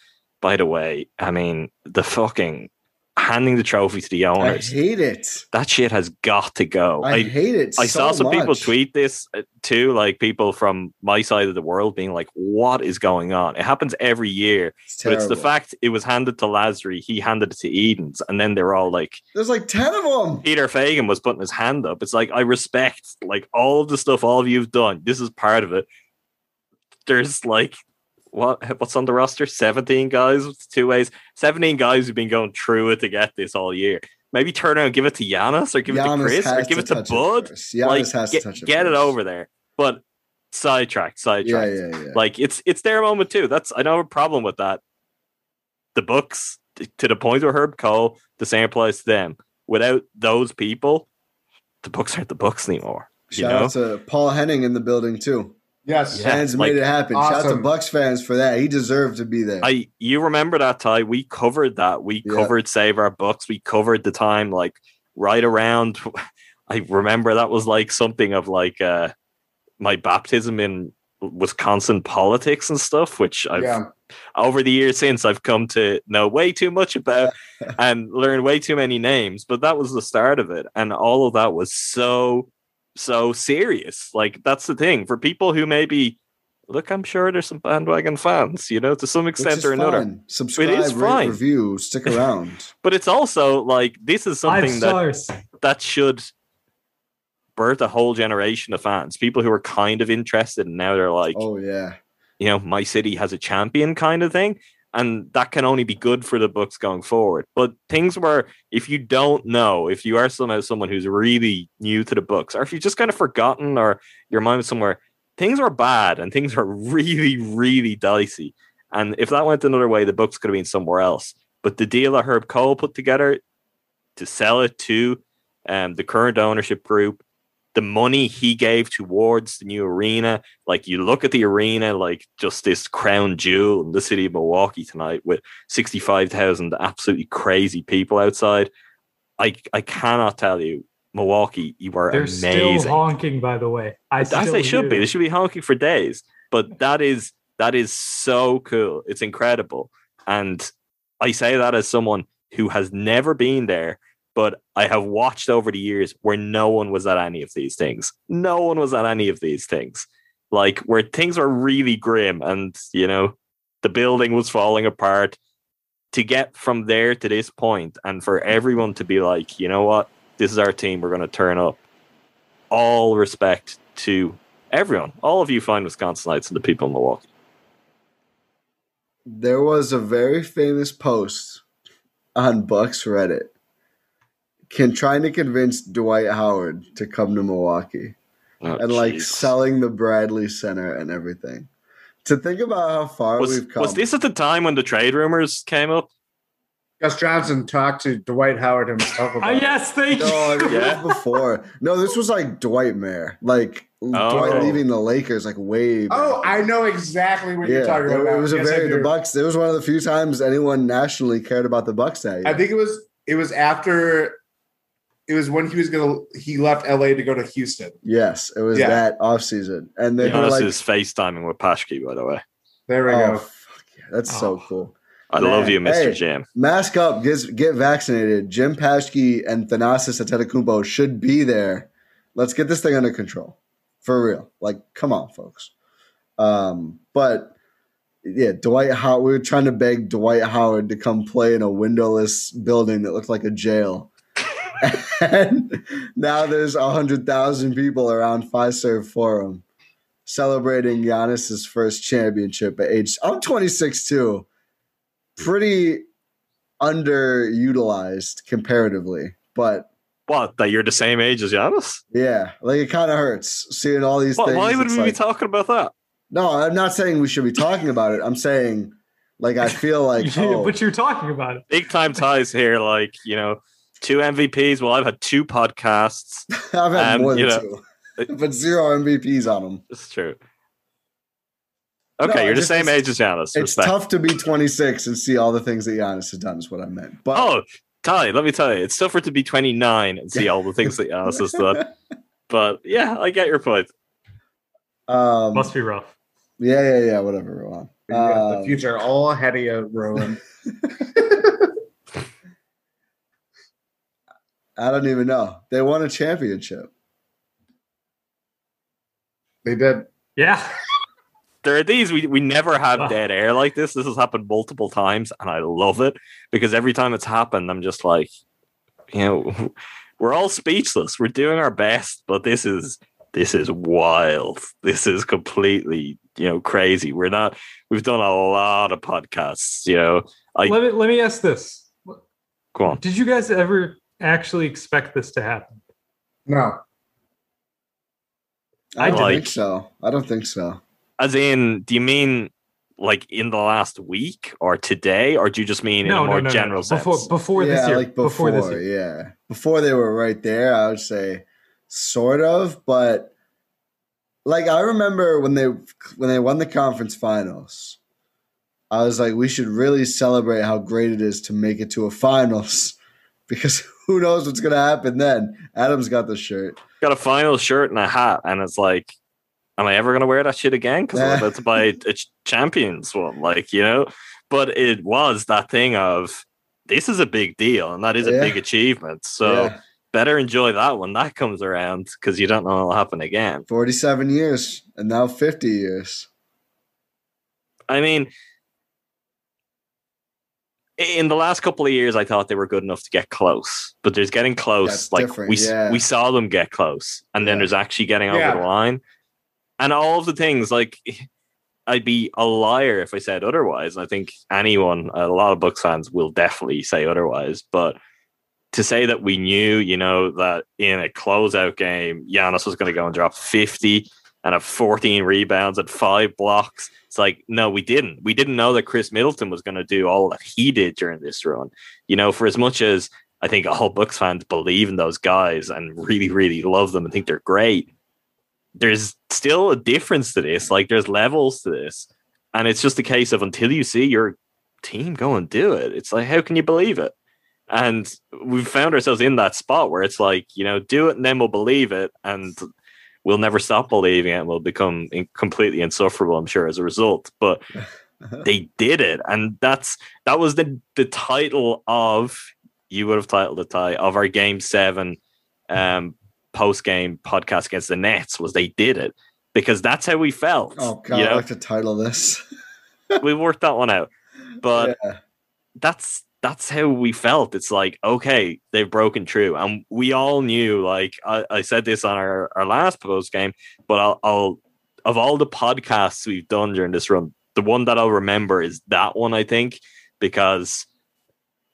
By the way, I mean the fucking. Handing the trophy to the owners. I hate it. That shit has got to go. I hate it. I saw some people tweet this too, like people from my side of the world being like, what is going on? It happens every year. But it's the fact it was handed to Lazary, he handed it to Edens, and then they're all like, there's like 10 of them. Peter Fagan was putting his hand up. It's like, I respect like all of the stuff all of you've done. This is part of it. There's like What's on the roster? 17 guys with 2 ways. 17 guys who've been going through it to get this all year. Maybe turn around and give it to Giannis or give it to Khris or give it to Bud. Giannis has to touch it. Get it over there. But sidetracked. Yeah. Like it's their moment too. I don't have a problem with that. The Bucks to the point where Herb Kohl, the same applies to them. Without those people, the Bucks aren't the Bucks anymore. Shout out to Paul Henning in the building too. Yes, fans made it happen. Awesome. Shout out to Bucks fans for that. He deserved to be there. You remember that, Ty? We covered that. We covered Save Our Bucks. We covered the time like right around. I remember that was like something of like my baptism in Wisconsin politics and stuff, which over the years since I've come to know way too much about and learn way too many names. But that was the start of it, and all of that was so serious. Like that's the thing for people who maybe look, I'm sure there's some bandwagon fans, you know, to some extent or another. Subscribe, it is fine. Review, stick around. But it's also like this is something that should birth a whole generation of fans, people who are kind of interested, and now they're like, oh yeah, you know, my city has a champion kind of thing. And that can only be good for the Bucks going forward. But things where if you don't know, if you are somehow someone who's really new to the Bucks, or if you've just kind of forgotten or your mind was somewhere, things are bad and things are really, really dicey. And if that went another way, the Bucks could have been somewhere else. But the deal that Herb Kohl put together to sell it to the current ownership group, the money he gave towards the new arena, like you look at the arena, like just this crown jewel in the city of Milwaukee tonight with 65,000 absolutely crazy people outside. I cannot tell you, Milwaukee, you are amazing. They're still honking, by the way. As they should be. They should be honking for days. But that is so cool. It's incredible. And I say that as someone who has never been there, but I have watched over the years where no one was at any of these things. No one was at any of these things. Like, where things are really grim and, you know, the building was falling apart. To get from there to this point and for everyone to be like, you know what? This is our team. We're going to turn up. All respect to everyone. All of you fine Wisconsinites and the people in Milwaukee. There was a very famous post on Bucks Reddit trying to convince Dwight Howard to come to Milwaukee selling the Bradley Center and everything. To think about how far we've come. Was this at the time when the trade rumors came up? Gus Johnson talked to Dwight Howard himself about it. Yes, thank you. No, I mean, yeah. Before. No, this was like Dwight Mayer. Like Dwight leaving the Lakers like way back. Oh, I know exactly what you're talking about. It was the Bucks. It was one of the few times anyone nationally cared about the Bucks that year. I think it was after it was when he left LA to go to Houston. Yes, it was that offseason. And then this is FaceTiming with Paschke, by the way. There we go. Fuck yeah, that's so cool. I love you, Mr. Jam. Mask up, get vaccinated. Jim Paschke and Thanasis Antetokounmpo should be there. Let's get this thing under control. For real. Like, come on, folks. But yeah, Dwight Howard, we were trying to beg Dwight Howard to come play in a windowless building that looked like a jail. And now there's 100,000 people around Fiserv Forum celebrating Giannis's first championship at age. I'm 26 too. Pretty underutilized comparatively, but what? That you're the same age as Giannis? Yeah, like it kind of hurts seeing all these things. Why would we be talking about that? No, I'm not saying we should be talking about it. I'm saying, like, I feel like, but you're talking about it. Big time ties here, like, you know. 2 MVPs. Well, I've had 2 podcasts. I've had more than 2, but 0 MVPs on them. That's true. Okay, you're the same age as Giannis. It's tough to be 26 and see all the things that Giannis has done is what I meant. But Ty, let me tell you, it's tougher to be 29 and see all the things that Giannis has done. But yeah, I get your point. Must be rough. Yeah. Whatever, Rowan. The future all ahead of you, Rowan. I don't even know. They won a championship. They did. Yeah. There are these. We never have dead air like this. This has happened multiple times, and I love it because every time it's happened, I'm just like, you know, we're all speechless. We're doing our best, but this is wild. This is completely, you know, crazy. We've done a lot of podcasts, you know. Let me ask this. Go on. Did you guys ever actually expect this to happen? No. I don't think so. As in, do you mean like in the last week or today, or do you just mean general sense? Before this year. Yeah. Before they were right there, I would say sort of, but like I remember when they won the conference finals, I was like, we should really celebrate how great it is to make it to a finals because who knows what's going to happen then? Adam's got the shirt. Got a final shirt and a hat, and it's like, am I ever going to wear that shit again? Because I'm about to buy a Champions one, like, you know? But it was that thing of, this is a big deal, and that is a big achievement. So better enjoy that when that comes around, because you don't know what will happen again. 47 years, and now 50 years. I mean, in the last couple of years, I thought they were good enough to get close, but there's getting close. That's like different. We saw them get close, and then there's actually getting over the line, and all of the things. Like I'd be a liar if I said otherwise. And I think anyone, a lot of Bucks fans will definitely say otherwise. But to say that we knew, you know, that in a closeout game, Giannis was going to go and drop 50 and have 14 rebounds and 5 blocks. It's like, no, we didn't. We didn't know that Khris Middleton was going to do all that he did during this run. You know, for as much as I think all Bucks fans believe in those guys and really, really love them and think they're great, there's still a difference to this. Like, there's levels to this. And it's just a case of until you see your team go and do it, it's like, how can you believe it? And we've found ourselves in that spot where it's like, you know, do it and then we'll believe it. And we'll never stop believing it. And we'll become completely insufferable, I'm sure, as a result. But they did it. And that was the title of, you would have titled the tie, of our Game 7 post-game podcast against the Nets, was they did it, because that's how we felt. Oh God, you know? I like to title this. We worked that one out. But yeah, that's how we felt. It's like, okay, they've broken through. And we all knew, like, I said this on our last post-game, but I'll of all the podcasts we've done during this run, the one that I'll remember is that one, I think, because,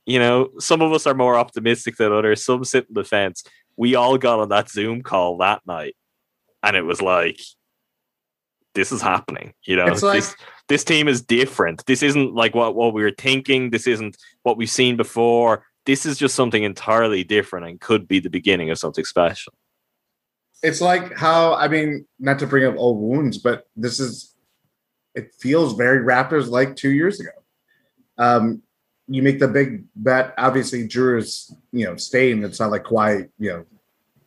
you know, some of us are more optimistic than others. Some sit in the fence. We all got on that Zoom call that night, and it was like, this is happening. You know, like, this team is different. This isn't like what we were thinking. This isn't what we've seen before. This is just something entirely different and could be the beginning of something special. It's like how, I mean, not to bring up old wounds, but it feels very Raptors like 2 years ago. You make the big bet. Obviously, Jrue's, you know, staying. It's not like Kawhi, you know,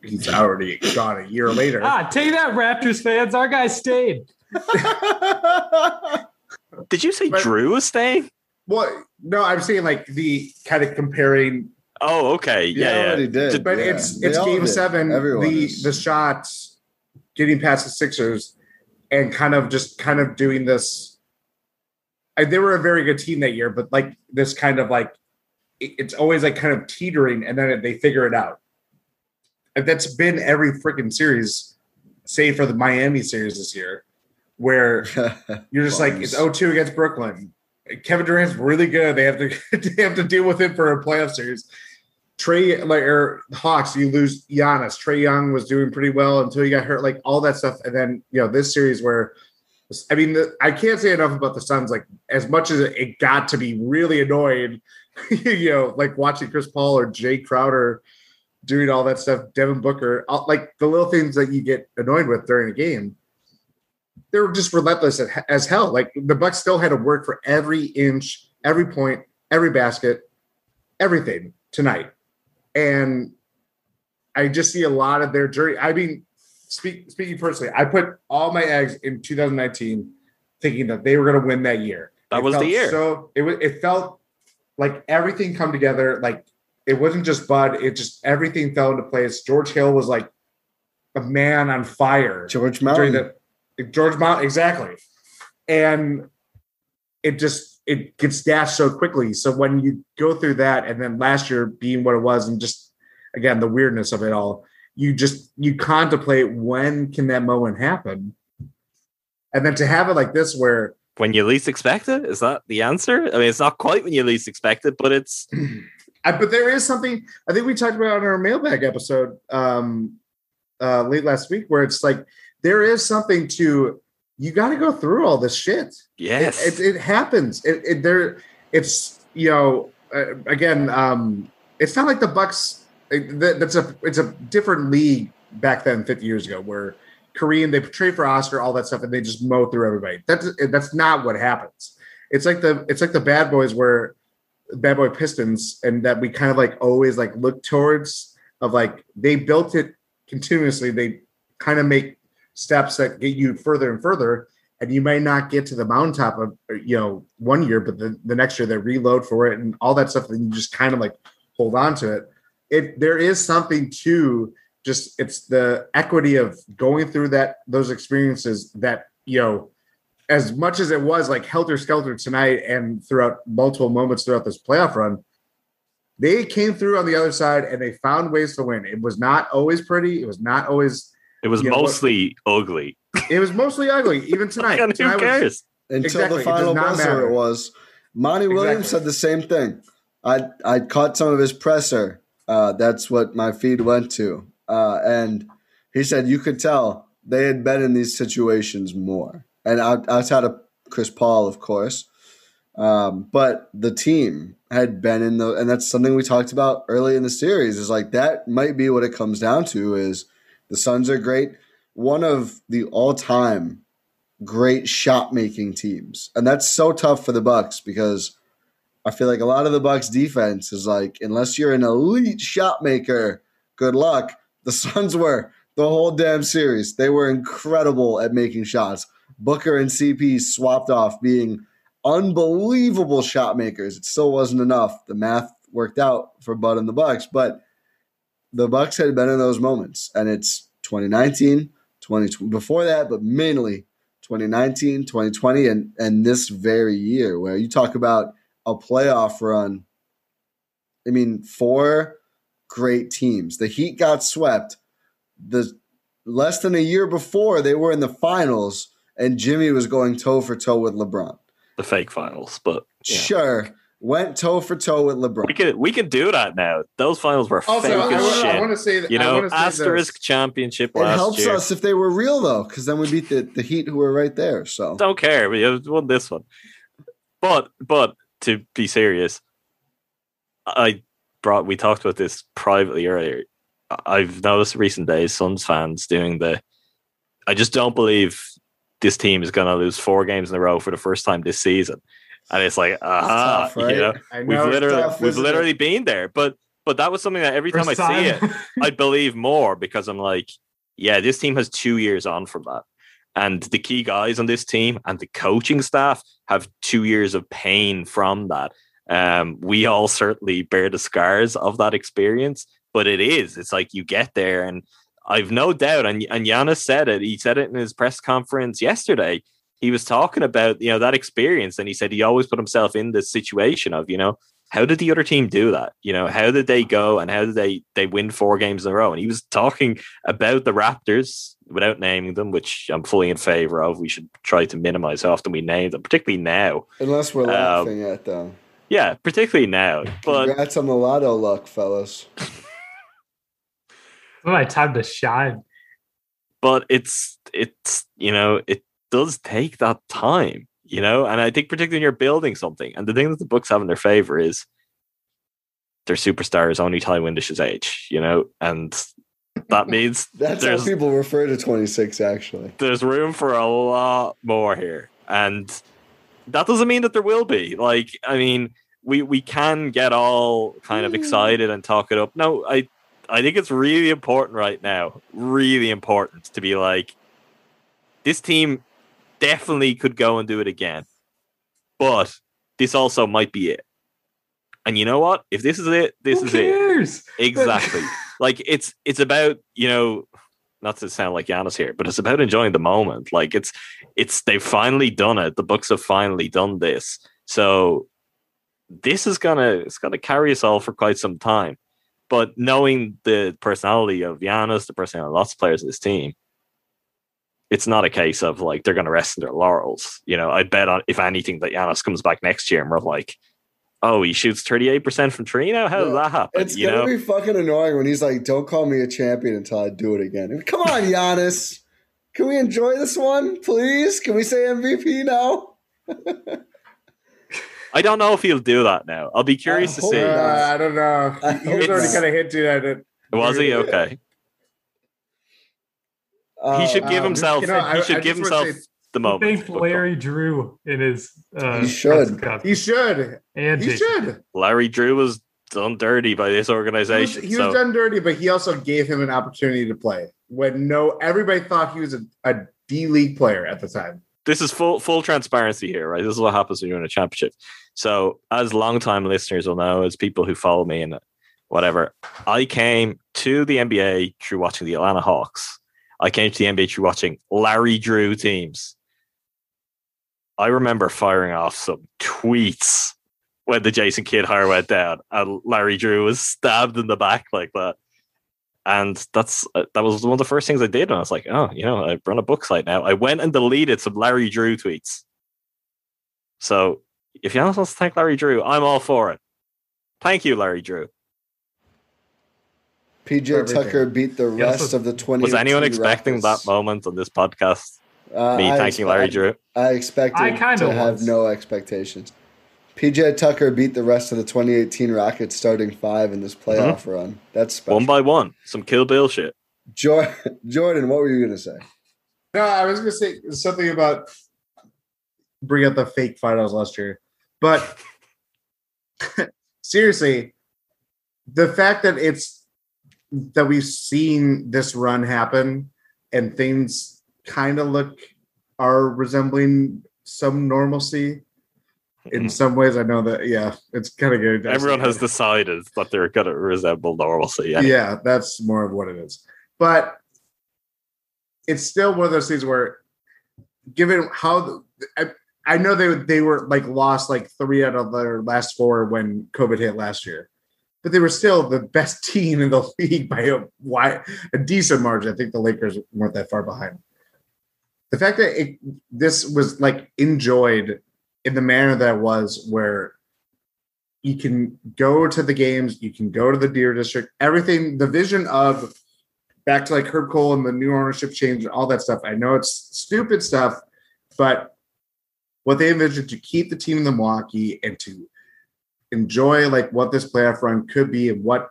he's already gone a year later. Ah, tell you that, Raptors fans, our guy stayed. Did you say Jrue was staying? Well, no, I'm saying like the kind of comparing. Oh, okay, yeah, yeah. Did. But yeah, it's Game 7. The shots getting past the Sixers and kind of doing this. They were a very good team that year, but like this kind of like, it's always like kind of teetering, and then they figure it out. And that's been every freaking series, save for the Miami series this year, where you're just like, it's 0-2 against Brooklyn. Kevin Durant's really good. They have to deal with him for a playoff series. Hawks, you lose Giannis. Trae Young was doing pretty well until he got hurt, like all that stuff. And then, you know, this series where, I mean, I can't say enough about the Suns. Like, as much as it got to be really annoying, you know, like watching Chris Paul or Jay Crowder doing all that stuff, Devin Booker, like the little things that you get annoyed with during a game, they were just relentless as hell. Like, the Bucks still had to work for every inch, every point, every basket, everything tonight. And I just see a lot of their journey. I mean, speaking personally, I put all my eggs in 2019 thinking that they were going to win that year. That was the year. So it felt like everything come together. Like, it wasn't just Bud. It just, everything fell into place. George Hill was like a man on fire. George Mountain. George Mountain, exactly. And it gets dashed so quickly. So when you go through that, and then last year being what it was, and just, again, the weirdness of it all, you contemplate, when can that moment happen? And then to have it like this, where when you least expect it, is that the answer? I mean, it's not quite when you least expect it, but it's. But there is something, I think we talked about on our mailbag episode late last week, where it's like, there is something to, you got to go through all this shit. Yes, it happens. It's you know, again, it's not like the Bucks. It's a different league back then, 50 years ago, where Kareem, they trade for Oscar, all that stuff, and they just mow through everybody. That's not what happens. It's like the bad boys, where bad boy Pistons, and that we kind of like always like look towards, of like, they built it continuously. They kind of make steps that get you further and further, and you might not get to the mountaintop of, you know, one year, but the next year they reload for it and all that stuff, and you just kind of like hold on to it. There is something to just, it's the equity of going through those experiences that, you know, as much as it was like helter skelter tonight and throughout multiple moments throughout this playoff run, they came through on the other side and they found ways to win. It was not always pretty. It was not always. It was mostly ugly. It was mostly ugly, even tonight. Who cares? Until the final buzzer, it was. Monty Williams said the same thing. I caught some of his presser. That's what my feed went to. And he said you could tell they had been in these situations more. And outside of Chris Paul, of course. But the team had been in the – and that's something we talked about early in the series is like that might be what it comes down to is the Suns are great. One of the all-time great shot-making teams. And that's so tough for the Bucks because I feel like a lot of the Bucks' defense is like unless you're an elite shot-maker, good luck. The Suns were the whole damn series. They were incredible at making shots. Booker and CP swapped off being – unbelievable shot makers. It still wasn't enough. The math worked out for Bud and the Bucks, but the Bucks had been in those moments, and it's 2019, 2020 before that, but mainly 2019, 2020, and this very year where you talk about a playoff run. I mean, four great teams. The Heat got swept. The less than a year before, they were in the finals, and Jimmy was going toe for toe with LeBron. The fake finals, but yeah. Sure. Went toe for toe with LeBron. We could do that now. Those finals were also, fake as shit. I want to say that, you know, asterisk championship last year. It helps us if they were real though, because then we beat the Heat who were right there. So don't care. We won this one. But to be serious, we talked about this privately earlier. I've noticed recent days Suns fans doing the. I just don't believe. This team is going to lose four games in a row for the first time this season. And it's like, aha, tough, right? You know, we've literally been there, but that was something that every time I see it, I believe more because I'm like, yeah, this team has 2 years on from that. And the key guys on this team and the coaching staff have 2 years of pain from that. We all certainly bear the scars of that experience, but it's like you get there and, I've no doubt, and Giannis said it. He said it in his press conference yesterday. He was talking about, you know, that experience, and he said he always put himself in this situation of, you know, how did the other team do that? You know, how did they go and how did they win four games in a row? And he was talking about the Raptors without naming them, which I'm fully in favor of. We should try to minimize how often we name them, particularly now. Unless we're laughing at them. Yeah, particularly now. But congrats on the lotto luck, fellas. My time to shine, but it's you know, it does take that time, you know, and I think particularly when you're building something, and the thing that the Bucks have in their favor is their superstar is only Ty Windish's age, you know, and that means that's how people refer to 26. Actually, there's room for a lot more here, and that doesn't mean that there will be. Like, I mean, we can get all kind of excited and talk it up. No, I think it's really important right now, really important to be like, this team definitely could go and do it again, but this also might be it. And you know what? If this is it, this is it. Exactly. Like it's about, you know, not to sound like Giannis here, but it's about enjoying the moment. Like it's they've finally done it. The Bucks have finally done this. So this is gonna carry us all for quite some time. But knowing the personality of Giannis, the personality of lots of players in this team, it's not a case of like they're going to rest in their laurels. You know, I bet on if anything that Giannis comes back next year and we're like, oh, he shoots 38% from three now. How did that happen? It's going to be fucking annoying when he's like, "Don't call me a champion until I do it again." I mean, come on, Giannis, can we enjoy this one, please? Can we say MVP now? I don't know if he'll do that now. I'll be curious to see. I don't know. He was already kind of hinting at it. Was he? Okay. He should give himself. You know, he should give himself the moment. He thanked Larry Drew in his. He should. He should. And he should. Larry Drew was done dirty by this organization. He was done dirty, but he also gave him an opportunity to play when everybody thought he was a D-League player at the time. This is full transparency here, right? This is what happens when you win a championship. So, as longtime listeners will know, as people who follow me and whatever, I came to the NBA through watching the Atlanta Hawks. I came to the NBA through watching Larry Drew teams. I remember firing off some tweets when the Jason Kidd hire went down and Larry Drew was stabbed in the back like that. And that was one of the first things I did. And I was like, oh, you know, I run a book site now. I went and deleted some Larry Drew tweets So if Giannis wants to thank Larry Jrue, I'm all for it. Thank you, Larry Jrue. PJ Tucker beat the rest of the 20. Was anyone expecting that moment on this podcast? Me thanking Larry Jrue? I expected to have no expectations. PJ Tucker beat the rest of the 2018 Rockets starting five in this playoff run. That's special. One by one. Some Kill Bill shit. Jordan, what were you going to say? No, I was going to say something about bring up the fake finals last year. But seriously, the fact that we've seen this run happen and things kind of are resembling some normalcy in some ways. I know that, it's kind of good. Everyone has decided that they're going to resemble normalcy. Anyway. Yeah, that's more of what it is. But it's still one of those things where, given how I know they were lost 3 out of their last 4 when COVID hit last year. But they were still the best team in the league by a decent margin. I think the Lakers weren't that far behind. The fact that this was enjoyed in the manner that it was, where you can go to the games, you can go to the Deer District, everything, the vision of back to Herb Kohl and the new ownership change and all that stuff. I know it's stupid stuff, but what they envisioned to keep the team in Milwaukee and to enjoy what this playoff run could be and what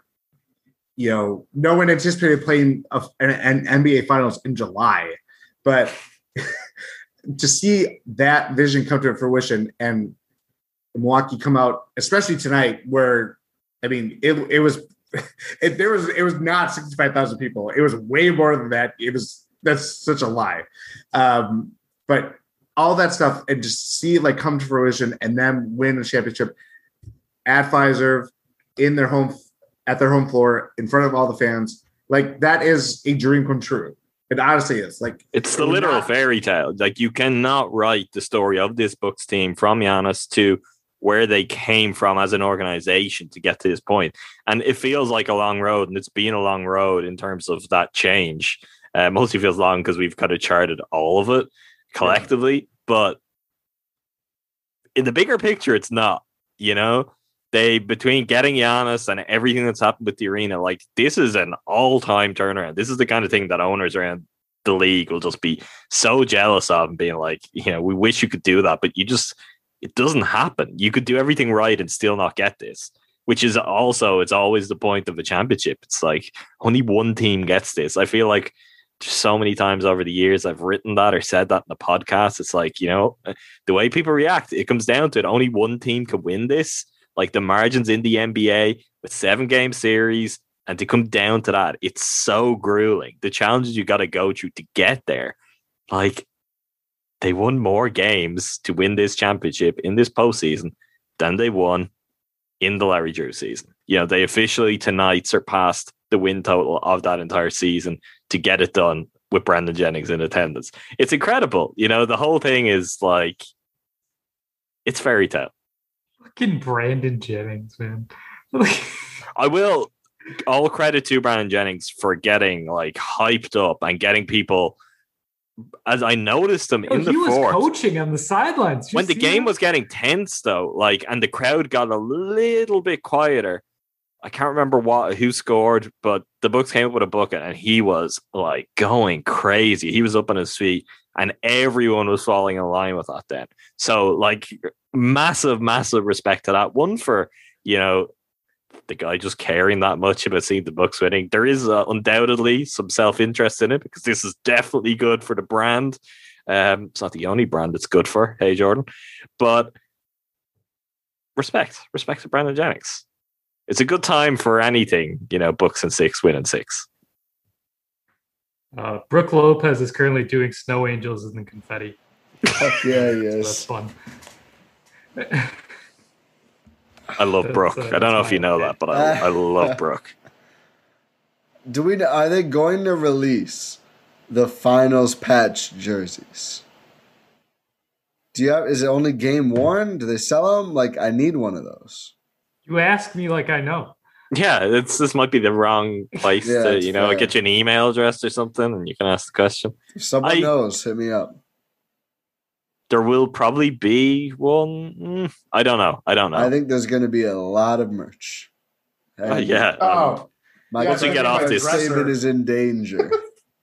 no one anticipated playing an NBA Finals in July, but to see that vision come to fruition and Milwaukee come out, especially tonight, where I mean it was not 65,000 people. It was way more than that. That's such a lie, but all that stuff and just see it come to fruition and then win a championship. At Fiserv, in their home, at their home floor, in front of all the fans, that is a dream come true. It honestly is. It's the literal fairy tale. You cannot write the story of this Bucks team from Giannis to where they came from as an organization to get to this point. And it feels like a long road, and it's been a long road in terms of that change. Mostly feels long because we've kind of charted all of it collectively, but in the bigger picture, it's not. They, between getting Giannis and everything that's happened with the arena, this is an all-time turnaround. This is the kind of thing that owners around the league will just be so jealous of and being we wish you could do that, but it doesn't happen. You could do everything right and still not get this, which is also, it's always the point of a championship. It's only one team gets this. I feel so many times over the years I've written that or said that in the podcast. It's the way people react, it comes down to it. Only one team can win this. The margins in the NBA with 7-game series, and to come down to that, it's so grueling. The challenges you got to go through to get there. They won more games to win this championship in this postseason than they won in the Larry Jrue season. They officially tonight surpassed the win total of that entire season to get it done with Brandon Jennings in attendance. It's incredible. The whole thing is it's fairy tale. Fucking Brandon Jennings, man. I will all credit to Brandon Jennings for getting hyped up and getting people, as I noticed him in the fourth. He was coaching on the sidelines. When the game was getting tense though, and the crowd got a little bit quieter. I can't remember who scored, but the Bucks came up with a bucket and he was going crazy. He was up on his feet and everyone was falling in line with that then. So massive, massive respect to that one for, the guy just caring that much about seeing the Bucks winning. There is undoubtedly some self-interest in it because this is definitely good for the brand. It's not the only brand it's good for. Hey, Jordan. But respect to Brandon Jennings. It's a good time for anything, Bucks and 6, win and 6. Brook Lopez is currently doing snow angels and confetti. Heck yeah, yes. So that's fun. I love Brook. I don't know if you know that, but I love Brook. Are they going to release the finals patch jerseys? Is it only game one? Do they sell them? I need one of those. You ask me I know. Yeah, this might be the wrong place to, fair. Get you an email address or something, and you can ask the question. If someone knows, hit me up. There will probably be one. I don't know. I think there's going to be a lot of merch. Yeah. Oh, once we get off this, David is in danger.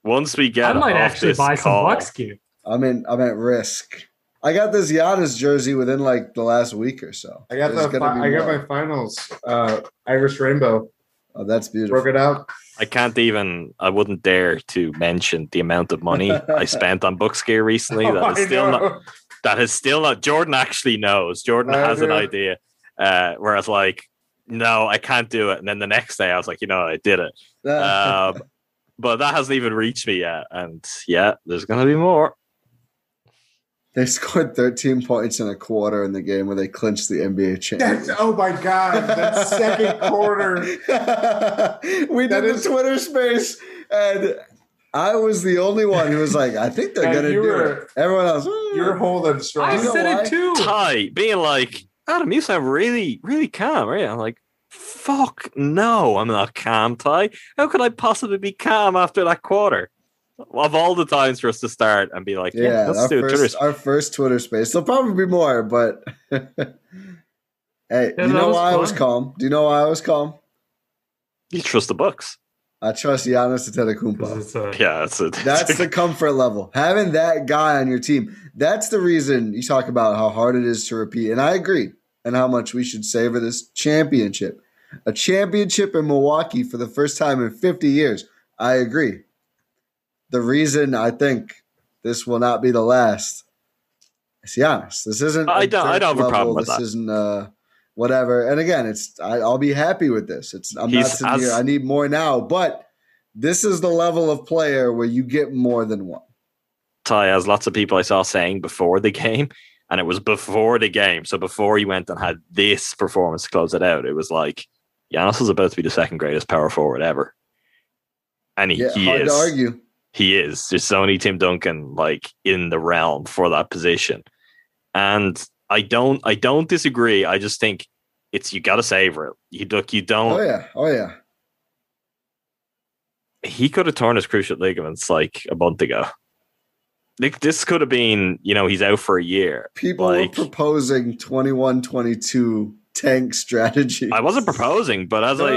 Once we get, I might actually buy some Bucks gear. I'm at risk. I got this Giannis jersey within like the last week or so. I got my finals Irish Rainbow. Oh, that's beautiful. Broke it out. I wouldn't dare to mention the amount of money I spent on Bucks gear recently. That is still not. Jordan actually knows. Jordan has an idea. Whereas, like, no, I can't do it. And then the next day, I was like, you know, I did it. But that hasn't even reached me yet. And yeah, there's going to be more. They scored 13 points in a quarter in the game where they clinched the NBA championship. Oh, my God. That second quarter. We did the Twitter space, and I was the only one who was like, I think they're going to do it. Everyone else. You're holding strong. I said it too. Ty, being like, Adam, you sound really, really calm, right? I'm like, fuck no, I'm not calm, Ty. How could I possibly be calm after that quarter? Of all the times for us to start and be like, yeah, let's do our first Twitter space. There'll probably be more, but hey, I was calm? Do you know why I was calm? You trust the Bucks. I trust Giannis Antetokounmpo. That's the comfort level. Having that guy on your team. That's the reason you talk about how hard it is to repeat. And I agree. And how much we should savor this championship. A championship in Milwaukee for the first time in 50 years. I agree. The reason I think this will not be the last is Giannis. This isn't. I don't have a problem with that. This isn't whatever. And again, I'll be happy with this. I'm not sitting here. I need more now. But this is the level of player where you get more than one. Ty, as lots of people I saw saying before the game, and it was before the game. So before he went and had this performance to close it out, it was like Giannis is about to be the second greatest power forward ever, and he is. Hard to argue. He is. There's only Tim Duncan like in the realm for that position. And I don't disagree. I just think you gotta savor it. You don't. Oh yeah. He could have torn his cruciate ligaments like a month ago. Like, this could have been, you know, he's out for a year. People were proposing 21-22 tank strategy. I wasn't proposing, but as I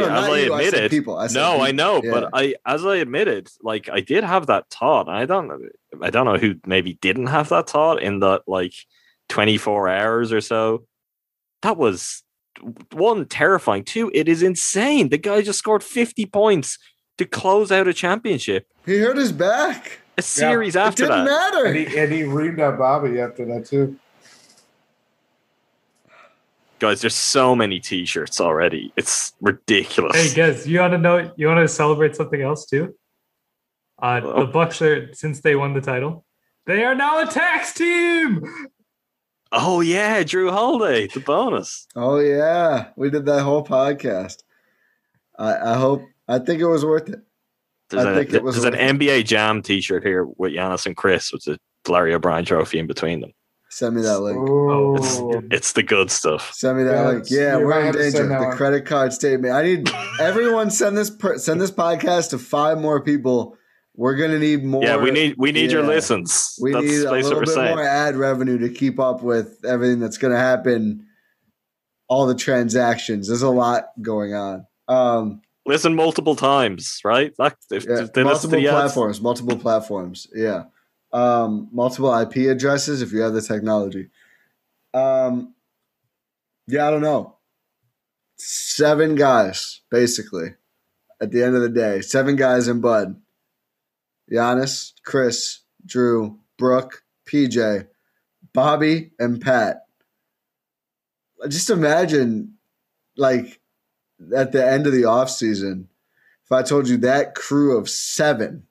admitted, like, I did have that thought. I don't know who maybe didn't have that thought in that like 24 hours or so. That was one, terrifying. Two, it is insane. The guy just scored 50 points to close out a championship. He hurt his back. A series after that. It didn't matter. And he reamed out Bobby after that too. Guys, there's so many T-shirts already. It's ridiculous. Hey, guys, you want to celebrate something else too? The Bucks are, since they won the title, they are now a tax team. Oh yeah, Jrue Holiday, the bonus. Oh yeah, we did that whole podcast. I think it was worth it. There's an NBA Jam T-shirt here with Giannis and Khris with the Larry O'Brien trophy in between them. Send me that link. Oh. It's the good stuff. Send me that link. Yeah, we're in danger. The credit card statement. I need everyone send this podcast to 5 more people. We're gonna need more. Yeah, we need your listens. We need a little bit more ad revenue to keep up with everything that's gonna happen. All the transactions. There's a lot going on. Listen multiple times, right? Like, multiple platforms. Yeah. Multiple IP addresses if you have the technology. I don't know. 7 guys, basically, at the end of the day. 7 guys in Bud. Giannis, Khris, Jrue, Brook, PJ, Bobby, and Pat. Just imagine, like, at the end of the offseason, if I told you that crew of 7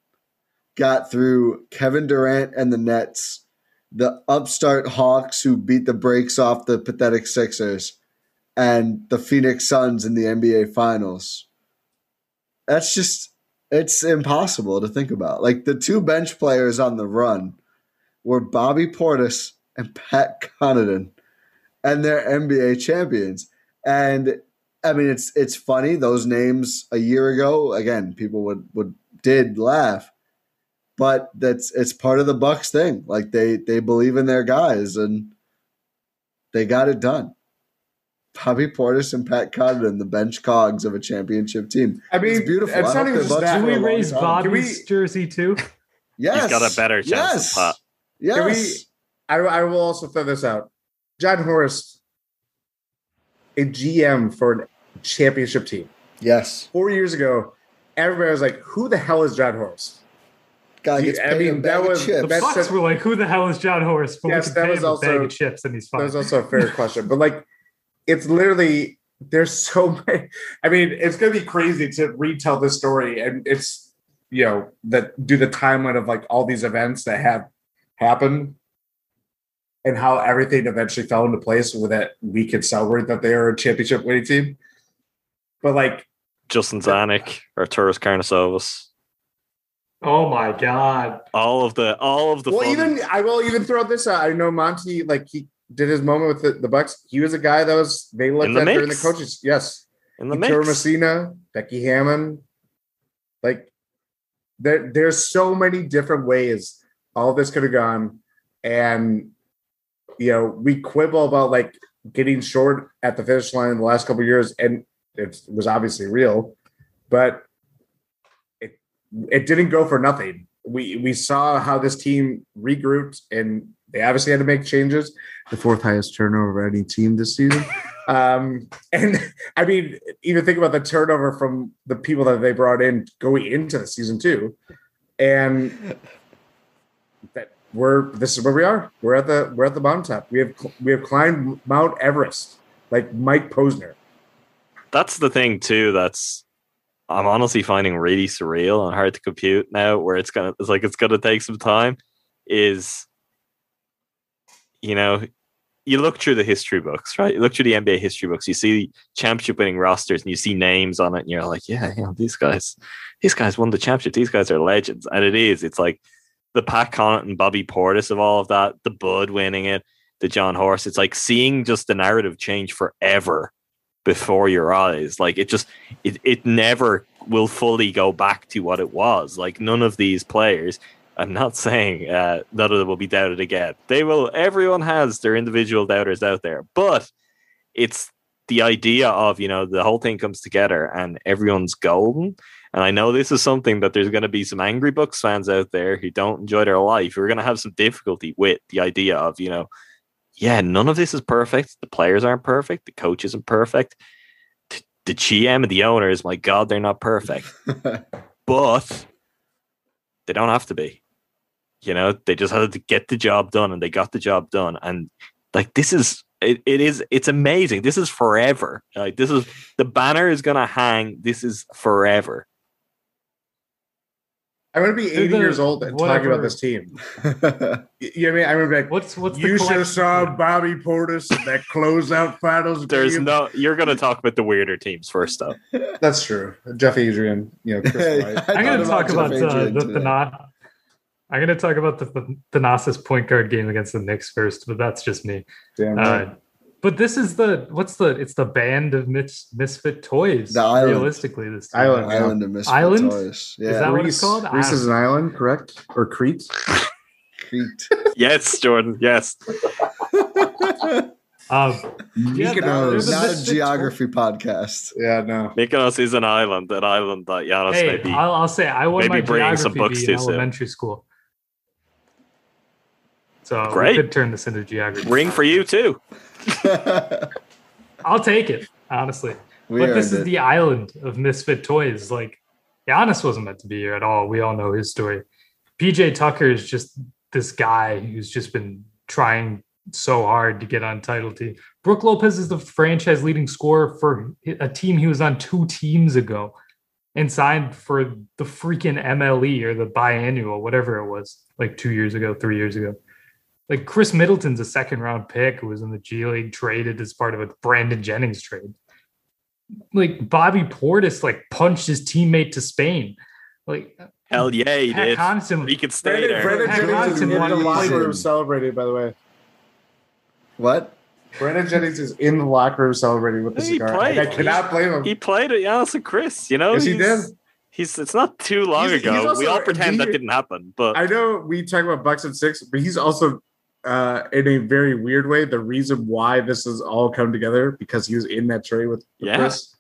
got through Kevin Durant and the Nets, the upstart Hawks who beat the brakes off the pathetic Sixers, and the Phoenix Suns in the NBA Finals. That's just, it's impossible to think about. Like, the 2 bench players on the run were Bobby Portis and Pat Connaughton, and they're NBA champions. And I mean, it's funny. Those names a year ago, again, people did laugh. But it's part of the Bucks thing. Like they believe in their guys and they got it done. Bobby Portis and Pat Connaughton, the bench cogs of a championship team. I mean, it's beautiful. It's not even just that. Do we raise Bobby's jersey too? Yes. He's got a better chance of pop. Yes. I will also throw this out. Jon Horst, a GM for a championship team. Yes. 4 years ago, everybody was like, who the hell is Jon Horst? God, I mean, that was the Bucks were like, who the hell is Jon Horst? But yes, that was also a bag of chips, and he's fine. That was also a fair question, but like, it's literally there's so many. I mean, it's going to be crazy to retell this story, and it's that do the timeline of like all these events that have happened, and how everything eventually fell into place with that we could celebrate that they are a championship winning team, but like Justin Zanuck, Arturas Karnisovas. Oh my God! All of the. Well, even I will even throw this out. I know Monty, like he did his moment with the Bucks. He was a guy that was they looked at during the coaches. Yes, in the mix. Victor Messina, Becky Hammond, like there's so many different ways all this could have gone, and we quibble about like getting short at the finish line in the last couple of years, and it was obviously real, but. It didn't go for nothing. We saw how this team regrouped, and they obviously had to make changes. The fourth highest turnover of any team this season. And I mean, even think about the turnover from the people that they brought in going into the season too. And that this is where we are. We're at the bottom top. We have climbed Mount Everest, like Mike Posner. That's the thing too. I'm honestly finding really surreal and hard to compute now, where it's gonna take some time. Is you look through the history books, right? You look through the NBA history books, you see championship winning rosters and you see names on it, and you're like, these guys won the championship, these guys are legends. And it's like the Pat Connaughton and Bobby Portis of all of that, the Bud winning it, the Jon Horst. It's like seeing just the narrative change forever before your eyes. Like it never will fully go back to what it was. Like none of these players, I'm not saying none of them will be doubted again. They will. Everyone has their individual doubters out there, but it's the idea of, the whole thing comes together and everyone's golden. And I know this is something that there's going to be some angry Bucks fans out there who don't enjoy their life, who are going to have some difficulty with the idea of, none of this is perfect. The players aren't perfect. The coach isn't perfect. The GM and the owners, my God, they're not perfect. But they don't have to be. They just had to get the job done, and they got the job done. And like this is it's amazing. This is forever. Like this is the banner is gonna hang. This is forever. I'm going to be 80 years old and talking about this team. I mean? I'm going to be like, what's you should have saw Bobby Portis in that closeout finals game. You're going to talk about the weirder teams first, though. That's true. Jeff Adrian, Chris White. I'm going to talk about the Thanasis point guard game against the Knicks first, but that's just me. Damn right. But this is it's the band of misfit toys. The island. Realistically, this time. Island of misfit toys. Yeah. Is that what it's called? Reese is an island, correct? Or Crete? Crete. Yes, Jordan. Yes. Mykonos. Not a geography podcast. Yeah, no. Mykonos is an island. An island that Giannis maybe. I'll say I won my geography in elementary school. So great. We could turn this into geography. Ring for you too. I'll take it, honestly. But this is the island of misfit toys. Like Giannis wasn't meant to be here at all. We all know his story. PJ Tucker is just this guy who's just been trying so hard to get on title team. Brook Lopez is the franchise leading scorer for a team he was on 2 teams ago and signed for the freaking MLE or the biannual, whatever it was, like 2 years ago, 3 years ago. Like Khris Middleton's a second-round pick who was in the G League, traded as part of a Brandon Jennings trade. Like Bobby Portis, punched his teammate to Spain. Like hell yeah, he did. He could stay there. Brandon Jennings won a locker room celebrating. By the way, what? Brandon Jennings is in the locker room celebrating with the cigar. I cannot blame him. He played at Giannis and Chris. Yes, he did. It's not too long ago. We all pretend that didn't happen. But I know we talk about Bucks and six, but he's also in a very weird way the reason why this has all come together, because he was in that trade with Chris.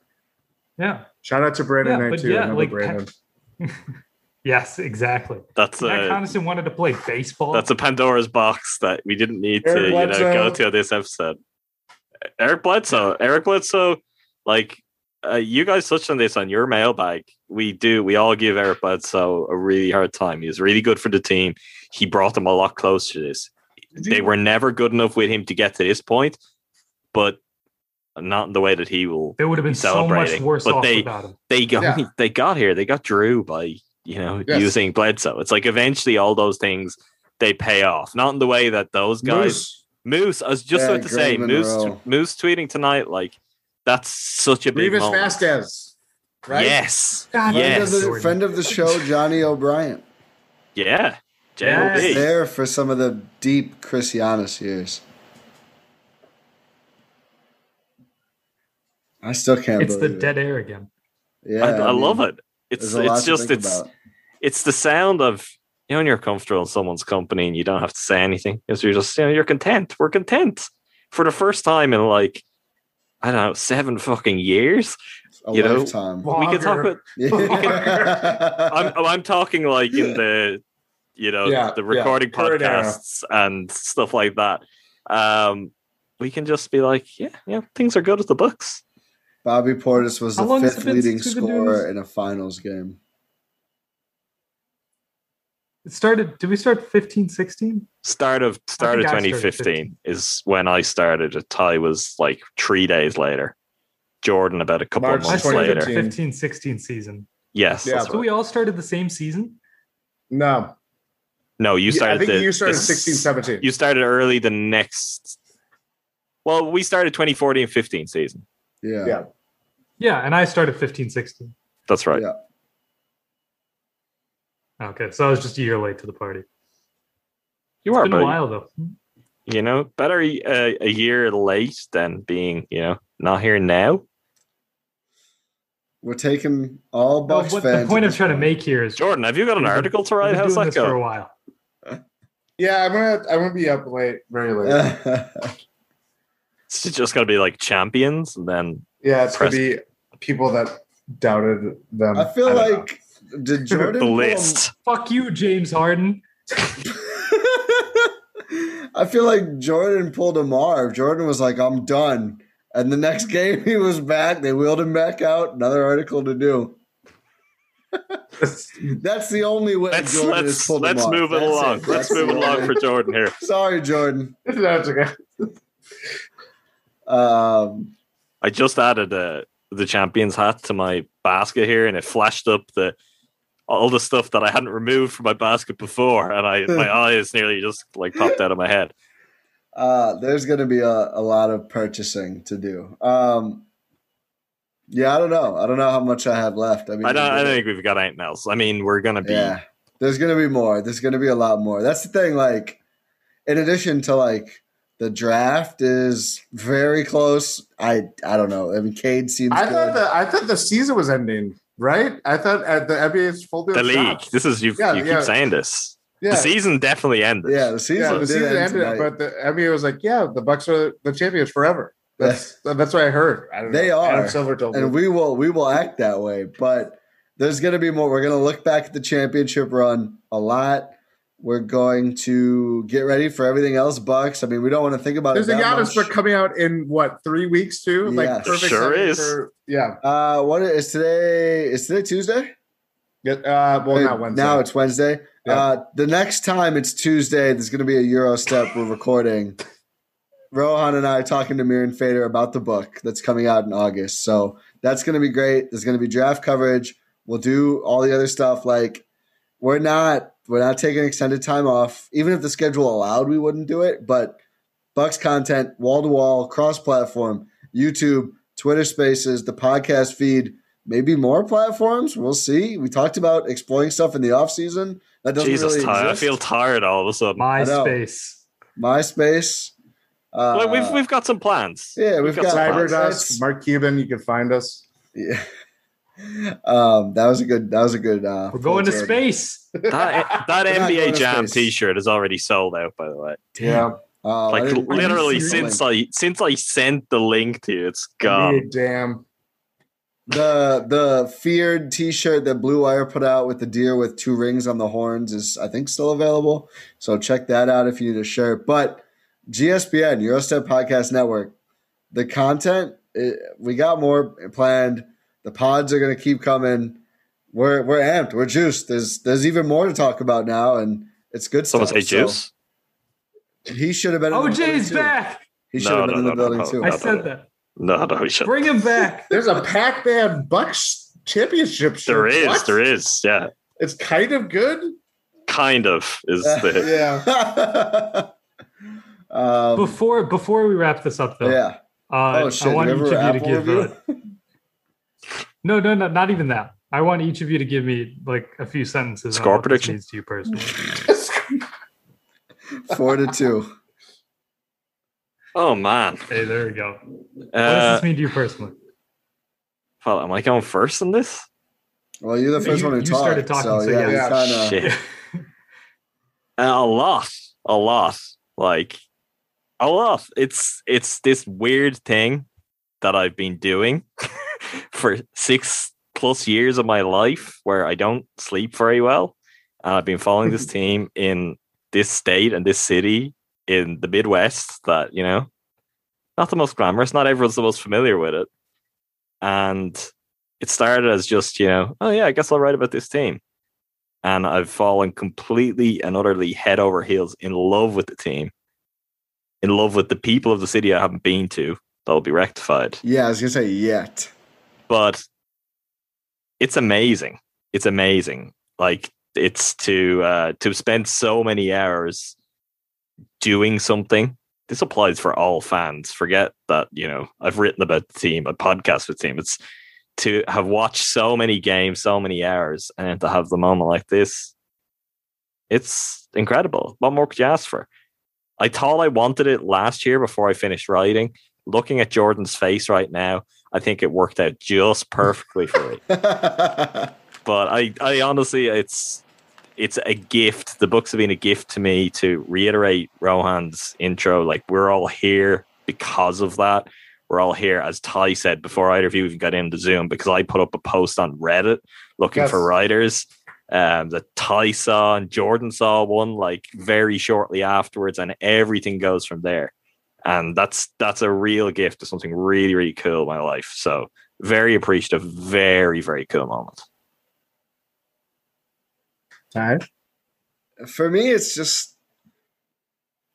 Yeah. Shout out to Brandon Knight too. Yeah, like, Brandon. Yes, exactly. Pat Connaughton wanted to play baseball. That's a Pandora's box that we didn't need go to this episode. Eric Bledsoe, like you guys touched on this on your mailbag. We all give Eric Bledsoe a really hard time. He was really good for the team. He brought them a lot closer to this. They were never good enough with him to get to this point, but not in the way that he will. They would have been so much worse off without him. They got here. They got Jrue by using Bledsoe. It's like eventually all those things they pay off. Not in the way that those guys. Moose, I was just about to say, Moose tweeting tonight, like, that's such a big moment. Revis Vasquez, right? Yes. God, yes. Friend of the show, Johnny O'Brien. Yeah. JOB. Yes. There for some of the deep Chris Giannis years. I still can't believe it. It's the dead air again. Yeah. I love it. It's the sound of... when you're comfortable in someone's company and you don't have to say anything, because you're just, you're content. We're content for the first time in 7 fucking years. Lifetime. We can talk about. I'm talking in the, the recording podcasts and stuff like that. We can just be like, things are good at the books. Bobby Portis was the fifth leading scorer in a finals game. It started. Did we start 15-16? Start of 2015 is when I started. A tie was 3 days later. Jordan about a couple of months later. 15-16 season. Yes. Yeah, so we all started the same season? No. No, you started. I think you started 16-17. You started early the next. Well, we started 2014-15 season. Yeah. Yeah. Yeah, and I started 15-16. That's right. Yeah. Okay, so I was just a year late to the party. It's been a while, though. Better a year late than being, not here now. We're taking all Bucks fans. The point I'm trying to make here is... Jordan, have you got an article to write? How's that going? For a while. Yeah, I'm gonna be up late, very late. It's just going to be champions, and then... Yeah, it's going to be people that doubted them. I feel like... Did Jordan the list? Fuck you, James Harden. I feel like Jordan pulled a Marv. Jordan was like, I'm done. And the next game he was back. They wheeled him back out. Another article to do. That's the only way Jordan has pulled a Marv. Let's move it along for Jordan here. Sorry, Jordan. That's okay. I just added the champions hat to my basket here, and it flashed up all the stuff that I hadn't removed from my basket before, and my eyes nearly just popped out of my head. There's going to be a lot of purchasing to do. I don't know. I don't know how much I have left. I mean, I don't think we've got anything else. I mean, we're going to be. Yeah, there's going to be more. There's going to be a lot more. That's the thing. In addition to the draft is very close. I don't know. I mean, Cade seems. I thought the season was ending. Right? I thought at the NBA's full deal. The league. Stopped. This is keep saying this. Yeah. The season definitely ended. Yeah, the season ended, but the NBA was the Bucks are the champions forever. That's what I heard. I don't know. Adam Silver told me. And we will act that way. But there's going to be more. We're going to look back at the championship run a lot. We're going to get ready for everything else, Bucks. I mean, we don't want to think about it. There's a Giannis book coming out in 3 weeks too. Yes. Perfect. Sure is. What is today? Is today Tuesday? Yeah. Not Wednesday. Now it's Wednesday. Yeah. The next time it's Tuesday, there's going to be a Eurostep. We're recording. Rohan and I are talking to Miran Fader about the book that's coming out in August. So that's going to be great. There's going to be draft coverage. We'll do all the other stuff. We're not taking extended time off. Even if the schedule allowed, we wouldn't do it. But Bucks content, wall-to-wall, cross-platform, YouTube, Twitter Spaces, the podcast feed, maybe more platforms. We'll see. We talked about exploring stuff in the offseason. That doesn't really exist. I feel tired all of a sudden. MySpace. We've got some plans. Yeah, we've got Mark Cuban. You can find us. Yeah. That was a good. We're going to space. That NBA Jam T-shirt is already sold out, by the way. Yeah. Literally since I sent the link to you, it's gone. Dude, damn. The feared T-shirt that Blue Wire put out with the deer with two rings on the horns is, I think, still available. So check that out if you need a shirt. But GSPN, Eurostep Podcast Network, the content, we got more planned. The pods are going to keep coming. We're amped. We're juiced. There's even more to talk about now, and it's good stuff. Someone say juice? So he should have been. Oh, Jay's back. He should have been in the building too. I said that. No, he shouldn't. Bring him back. There's a Pac-Man Bucks championship show. There is. Yeah. It's kind of good. Kind of is the yeah. Before we wrap this up, though. Yeah. I want each of you to give it. No, not even that. I want each of you to give me like a few sentences. Score prediction to you personally. 4-2. Oh man! Hey, there we go. What does this mean to you personally? Well, am I going first in this? Well, you're the first one who started talking. So yeah. Shit. A lot. It's this weird thing that I've been doing for 6+ years of my life, where I don't sleep very well, and I've been following this team in this state and this city in the Midwest that, you know, not the most glamorous, not everyone's the most familiar with it. And it started as just, you know, oh yeah, I guess I'll write about this team. And I've fallen completely and utterly head over heels in love with the team, in love with the people of the city I haven't been to. That'll be rectified. Yeah, I was going to say yet. But it's amazing. It's amazing. Like, it's to spend so many hours doing something. This applies for all fans. Forget that, you know, I've written about the team, I podcast with the team. It's to have watched so many games, so many hours, and to have the moment like this. It's incredible. What more could you ask for? I thought I wanted it last year before I finished writing. Looking at Jordan's face right now, I think it worked out just perfectly for it. But I honestly, it's a gift. The books have been a gift to me. To reiterate Rohan's intro, like, we're all here because of that. We're all here, as Ty said, before either of you even got into Zoom, because I put up a post on Reddit looking for writers that Ty saw and Jordan saw one like very shortly afterwards, and everything goes from there. And that's a real gift to something really, really cool in my life. So very appreciative, very, very cool moment. All right. For me, it's just,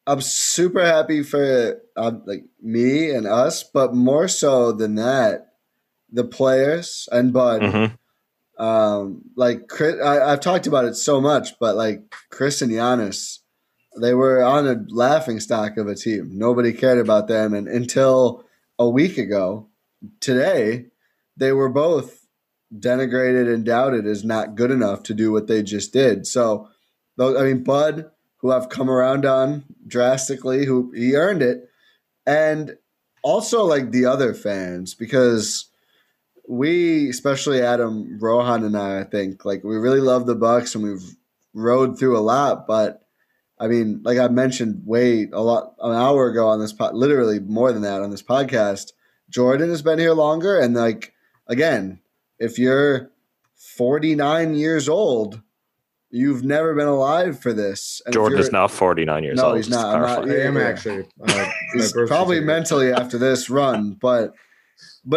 I'm super happy for like me and us, but more so than that, the players and Bud. Mm-hmm. Like Chris, I've talked about it so much, but like Chris and Giannis, they were on a laughingstock of a team. Nobody cared about them. And until a week ago, today, they were both denigrated and doubted as not good enough to do what they just did. So, I mean, Bud, who I've come around on drastically, who he earned it. And also, like, the other fans, because we, especially Adam, Rohan, and I think, like, we really love the Bucks and we've rode through a lot, but I mean, like I mentioned an hour ago on this pod, literally more than that on this podcast, Jordan has been here longer. And like, again, if you're 49 years old, you've never been alive for this. And Jordan is not 49 years old. No, he's not. I am actually. He's probably mentally after this run, but I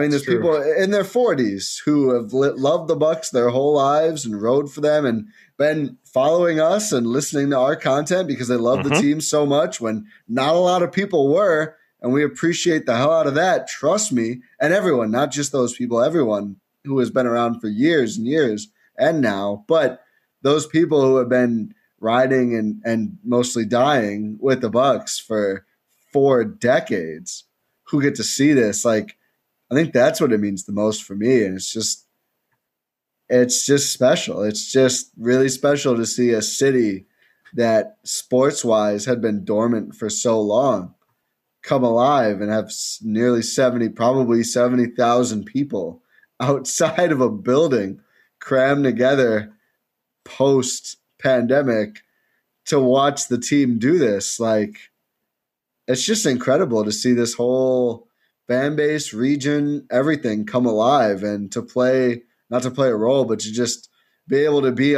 mean, there's people in their 40s who have loved the Bucks their whole lives and rode for them and been following us and listening to our content because they love the team so much when not a lot of people were, and we appreciate the hell out of that. Trust me. And everyone, not just those people, everyone who has been around for years and years and now, but those people who have been riding and mostly dying with the Bucks for 4 decades who get to see this. Like, I think that's what it means the most for me. And it's just special. It's just really special to see a city that sports-wise had been dormant for so long come alive and have nearly 70,000 people outside of a building crammed together post-pandemic to watch the team do this. Like, it's just incredible to see this whole fan base, region, everything come alive, and to play, not to play a role, but to just be able to be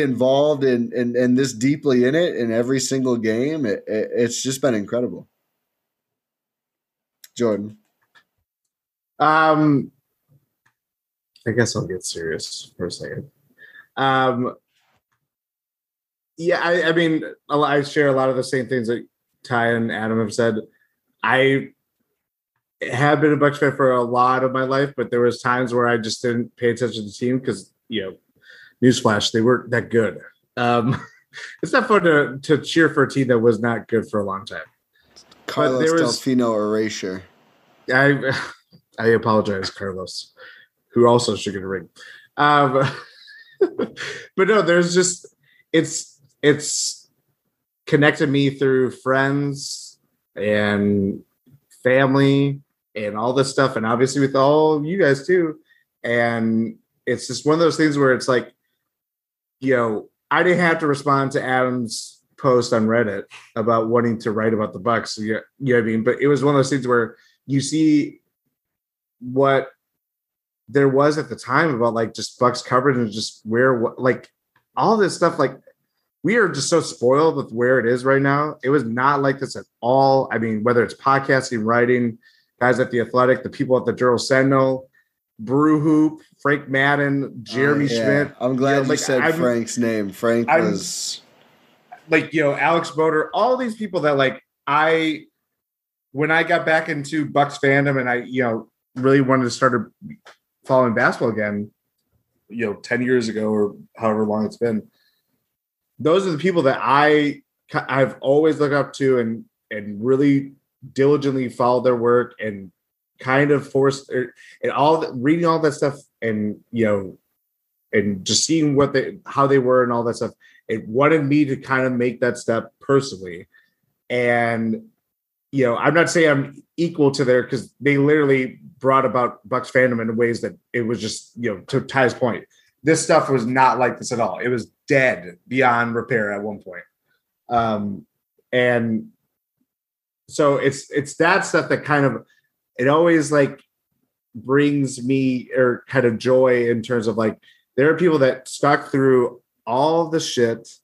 involved in this deeply in it in every single game. It's just been incredible. Jordan. I guess I'll get serious for a second. I mean, I share a lot of the same things that Ty and Adam have said. I have been a Bucks fan for a lot of my life, but there was times where I just didn't pay attention to the team because, you know, newsflash, they weren't that good. It's not fun to cheer for a team that was not good for a long time. Carlos Delfino erasure. I apologize, Carlos, who also should get a ring. But no, there's just it's connected me through friends and family and all this stuff, and obviously with all you guys too. And it's just one of those things where it's like, you know, I didn't have to respond to Adam's post on Reddit about wanting to write about the Bucks. You know what I mean? But it was one of those things where you see what there was at the time about like just Bucks coverage and just where, like all this stuff, like we are just so spoiled with where it is right now. It was not like this at all. I mean, whether it's podcasting, writing, guys at The Athletic, the people at the Journal Sentinel, Brew Hoop, Frank Madden, Jeremy Schmidt. I'm glad you said Frank's name. Alex Boder, all these people that when I got back into Bucks fandom and I, you know, really wanted to start following basketball again, you know, 10 years ago or however long it's been, those are the people that I've always looked up to and really diligently followed their work and kind of reading all that stuff and, you know, and just seeing how they were and all that stuff. It wanted me to kind of make that step personally. And, you know, I'm not saying I'm equal to there because they literally brought about Bucks fandom in ways that it was just, you know, to Ty's point, this stuff was not like this at all. It was dead beyond repair at one point. And so it's that stuff that kind of, it always like brings me or kind of joy in terms of like, there are people that stuck through all the shit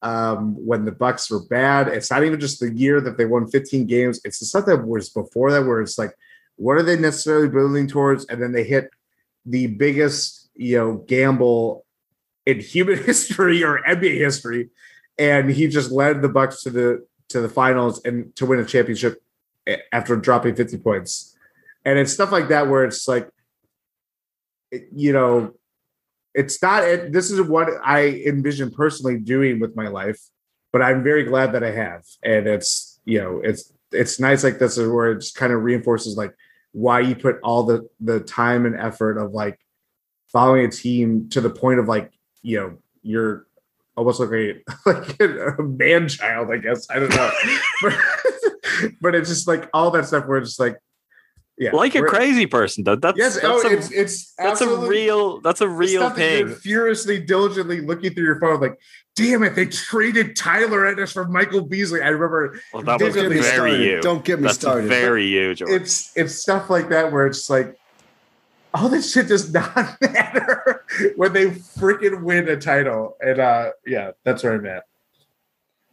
when the Bucks were bad. It's not even just the year that they won 15 games. It's the stuff that was before that where it's like, what are they necessarily building towards? And then they hit the biggest, you know, gamble in human history or NBA history. And he just led the Bucks to the finals and to win a championship after dropping 50 points. And it's stuff like that where it's like, you know, it's not, this is what I envision personally doing with my life, but I'm very glad that I have. And it's, you know, it's nice like this is where it just kind of reinforces like why you put all the time and effort of like following a team to the point of like, you know, you're almost like a man child, I guess. I don't know. but it's just like all that stuff where it's just like, yeah, like a crazy person, though. That's a real thing. You're furiously, diligently looking through your phone, like, damn it, they traded Tyler Ennis for Michael Beasley. I remember. Well, that was very started. You. Don't get me that's started. Very but you, George. It's stuff like that where it's like, all this shit does not matter when they freaking win a title, and yeah, that's where I'm at.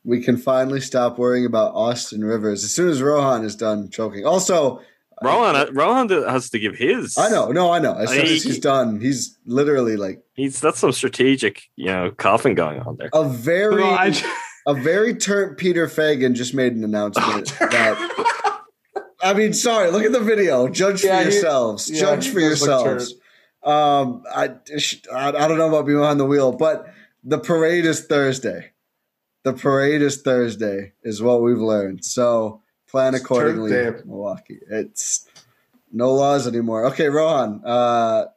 We can finally stop worrying about Austin Rivers as soon as Rohan is done choking. Also. Rohan has to give his. I know. No, I know. As soon as he's done, he's literally like that's some strategic, you know, coughing going on there. Peter Fagan just made an announcement that. I mean, sorry. Look at the video. Judge for yourselves. I don't know about behind the wheel, but the parade is Thursday. Is what we've learned. So. Plan accordingly, Milwaukee. It's no laws anymore. Okay, Rohan,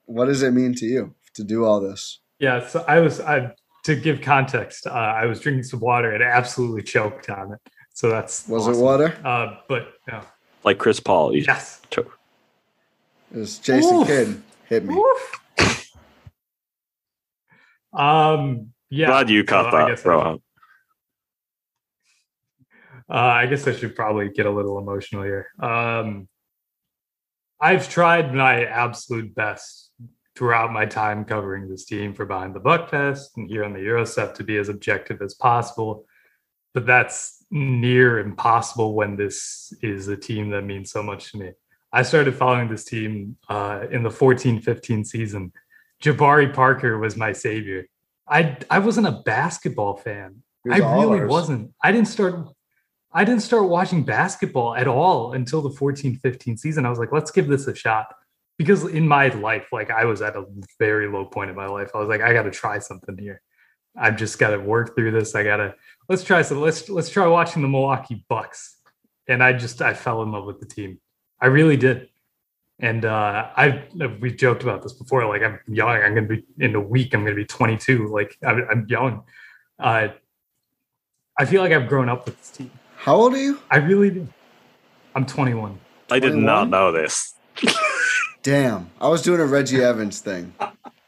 what does it mean to you to do all this? Yeah, so to give context, I was drinking some water and absolutely choked on it. So that's awesome. Was it water? But no. Like Chris Paul. Yes. It was Jason Kidd. Hit me. Oof. Yeah. Glad you caught that, bro. I guess I should probably get a little emotional here. I've tried my absolute best throughout my time covering this team for Behind the Buck Fest and here on the Eurostep to be as objective as possible, but that's near impossible when this is a team that means so much to me. I started following this team in the 14-15 season. Jabari Parker was my savior. I wasn't a basketball fan. I really wasn't. I didn't start watching basketball at all until the 14-15 season. I was like, let's give this a shot. Because in my life, like I was at a very low point in my life. I was like, I got to try something here. I've just got to work through this. Let's try watching the Milwaukee Bucks. And I fell in love with the team. I really did. And we joked about this before. Like I'm young. I'm going to be in a week. I'm going to be 22. Like I'm young. I feel like I've grown up with this team. How old are you? I really do. I'm 21. I did not know this. Damn. I was doing a Reggie Evans thing.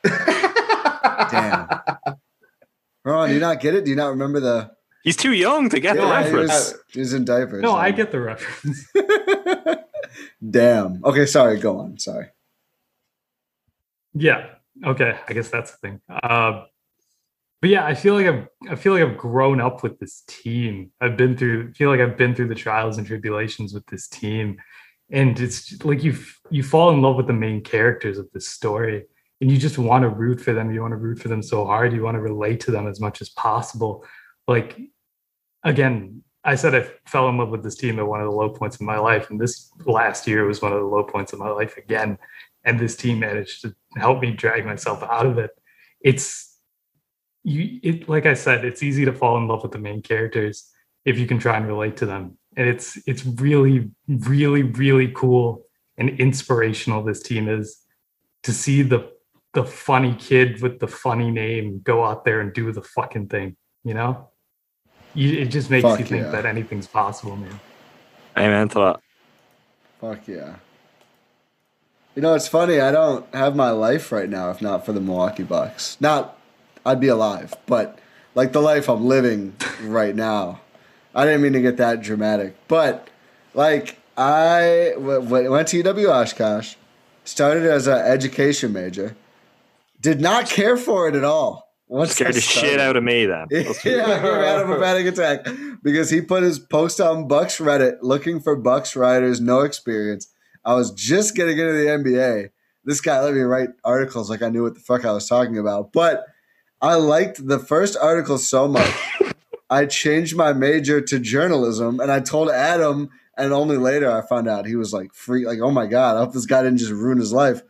Damn. Ron, do you not get it? Do you not remember the... He's too young to get the reference. He's in diapers. No, I get the reference. Damn. Okay, sorry. Go on. Sorry. Yeah. Okay. I guess that's the thing. But yeah, I feel like I've grown up with this team. I've been through the trials and tribulations with this team, and it's like you fall in love with the main characters of this story, and you just want to root for them. You want to root for them so hard. You want to relate to them as much as possible. Like again, I said I fell in love with this team at one of the low points of my life, and this last year was one of the low points of my life again. And this team managed to help me drag myself out of it. Like I said, it's easy to fall in love with the main characters if you can try and relate to them. And it's really, really, really cool and inspirational this team is to see the funny kid with the funny name go out there and do the fucking thing, you know? It just makes you think that anything's possible, man. Amen to that. Fuck yeah. You know, it's funny. I don't have my life right now if not for the Milwaukee Bucks. I'd be alive, but like the life I'm living right now, I didn't mean to get that dramatic, but like I went to UW Oshkosh, started as an education major, did not care for it at all. Scared the shit out of me then. Yeah, I ran up a panic attack because he put his post on Bucks Reddit looking for Bucks writers, no experience. I was just getting into the NBA. This guy let me write articles like I knew what the fuck I was talking about, but I liked the first article so much, I changed my major to journalism, and I told Adam, and only later I found out he was like free, like, oh my God, I hope this guy didn't just ruin his life.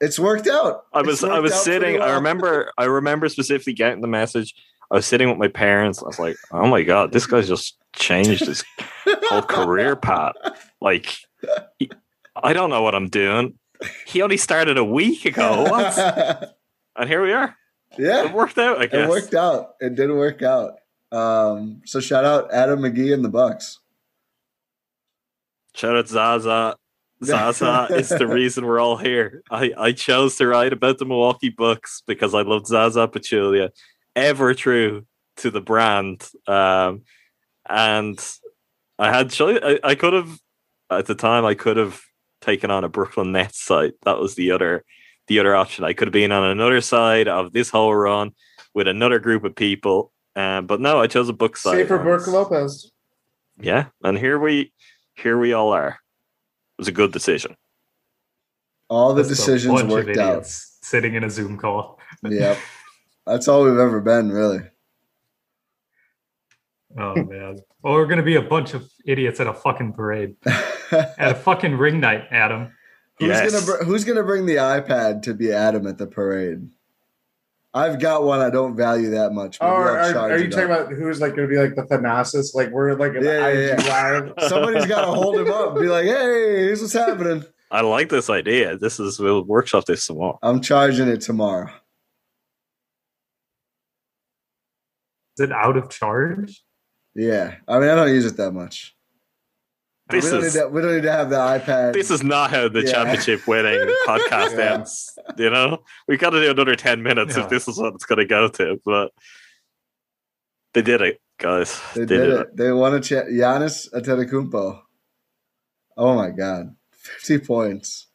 It's worked out. I was sitting, well. I remember specifically getting the message. I was sitting with my parents. I was like, oh my God, this guy's just changed his whole career path. Like, I don't know what I'm doing. He only started a week ago. What? And here we are. Yeah, it worked out, I guess. It worked out. It did work out. So shout out Adam McGee and the Bucks. Shout out Zaza. Zaza is the reason we're all here. I chose to write about the Milwaukee Bucks because I loved Zaza Pachulia, ever true to the brand. And I had I could have, at the time, I could have taken on a Brooklyn Nets site. That was the other option. I could have been on another side of this whole run with another group of people. But no, I chose a book side. Save for Brook Lopez. Yeah. And here we all are. It was a good decision. All the decisions worked out. Sitting in a Zoom call. Yep. That's all we've ever been, really. Oh, man. Well, we're going to be a bunch of idiots at a fucking parade. At a fucking ring night, Adam. Who's gonna bring the iPad to be Adam at the parade? I've got one. I don't value that much. Oh, are you talking about who's like gonna be like the Thanasis? Like we're like an live. Somebody's got to hold him up and be like, "Hey, here's what's happening." I like this idea. We'll workshop this tomorrow. I'm charging it tomorrow. Is it out of charge? Yeah, I mean I don't use it that much. We don't need to have the iPad. This is not how the championship winning podcast ends. You know, we got to do another 10 minutes if this is what it's going to go to. But they did it, guys. They did it. They won a Giannis Antetokounmpo. Oh my God, 50 points.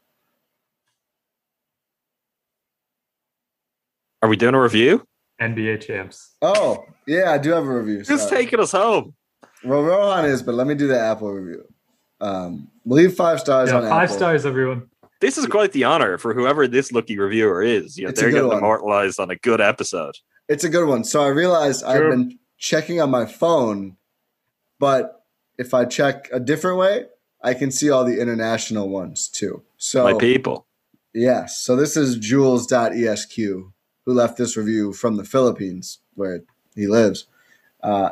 Are we doing a review? NBA champs. Oh yeah, I do have a review. Who's taking us home? Well, Rohan is, but let me do the Apple review. Leave 5 stars on Apple. 5 stars, everyone. This is quite the honor for whoever this lucky reviewer is. You know, they're getting immortalized on a good episode. It's a good one. So I realized I've been checking on my phone, but if I check a different way, I can see all the international ones too. So my people. Yes. So this is Jules.esq, who left this review from the Philippines, where he lives.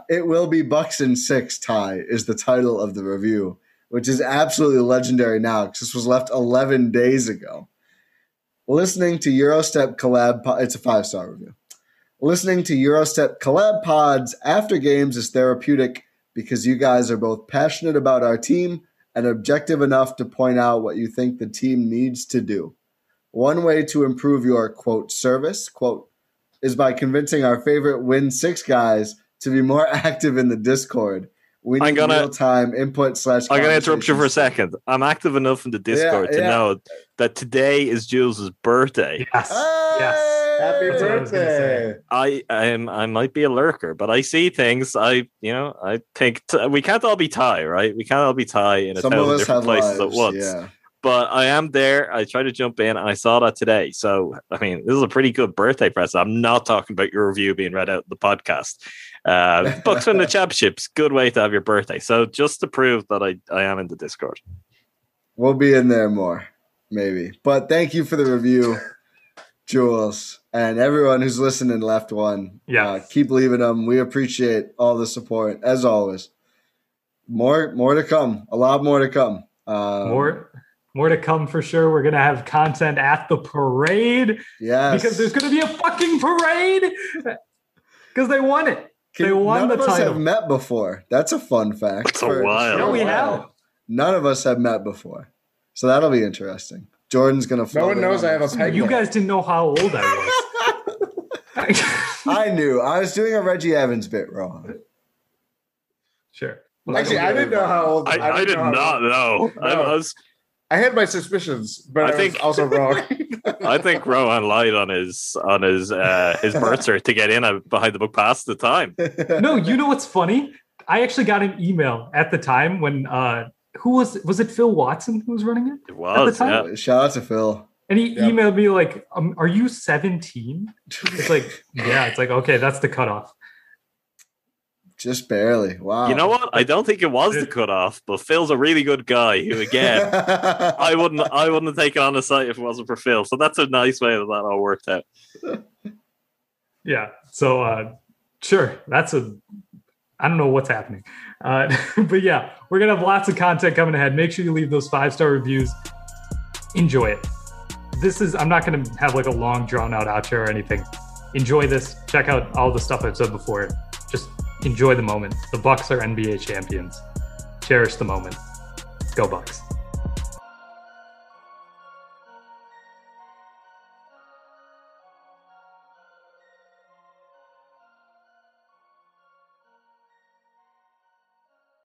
It will be Bucks and 6 tie is the title of the review, which is absolutely legendary now because this was left 11 days ago. Listening to Eurostep collab, it's a 5-star review. Listening to Eurostep collab pods after games is therapeutic because you guys are both passionate about our team and objective enough to point out what you think the team needs to do. One way to improve your quote service quote is by convincing our favorite Win 6 guys to be more active in the Discord. We need real-time input / I'm going to interrupt you for a second. I'm active enough in the Discord to know that today is Jules' birthday. Yes. Hey! Yes. Happy birthday. I might be a lurker, but I see things. I think we can't all be Thai, right? We can't all be Thai in 1,000 different places at once. Yeah. But I am there. I tried to jump in, and I saw that today. So, I mean, this is a pretty good birthday present. I'm not talking about your review being read out in the podcast. Bucks win the championships. Good way to have your birthday. So just to prove that I am in the Discord. We'll be in there more, maybe. But thank you for the review, Jules. And everyone who's listened and left one, keep leaving them. We appreciate all the support, as always. More to come. A lot more to come. More to come for sure. We're going to have content at the parade. Yes. Because there's going to be a fucking parade. Because they won it. They won the title. None of us have met before. That's a fun fact. It's a while. No, we have. None of us have met before. So that'll be interesting. Jordan's going to fall. No one knows I have a peg. You guys didn't know how old I was. I knew. I was doing a Reggie Evans bit wrong. Sure. Well, actually, I didn't know how old I was. I did not know. I had my suspicions, but I think was also wrong. I think Rohan lied on his birth cert to get in behind the book pass at the time. No, you know what's funny? I actually got an email at the time when was it Phil Watson who was running it? It was at the time. Yeah. Shout out to Phil. And he emailed me like, "Are you 17?" It's like, yeah. It's like, okay, that's the cutoff. Just barely. Wow. You know what? I don't think it was the cutoff, but Phil's a really good guy who, again, I wouldn't have taken on the site if it wasn't for Phil. So that's a nice way that all worked out. Yeah. So sure. I don't know what's happening. But yeah, we're gonna have lots of content coming ahead. Make sure you leave those 5-star reviews. Enjoy it. I'm not gonna have like a long drawn out outro or anything. Enjoy this. Check out all the stuff I've said before. Just enjoy the moment. The Bucks are NBA champions. Cherish the moment. Go Bucks.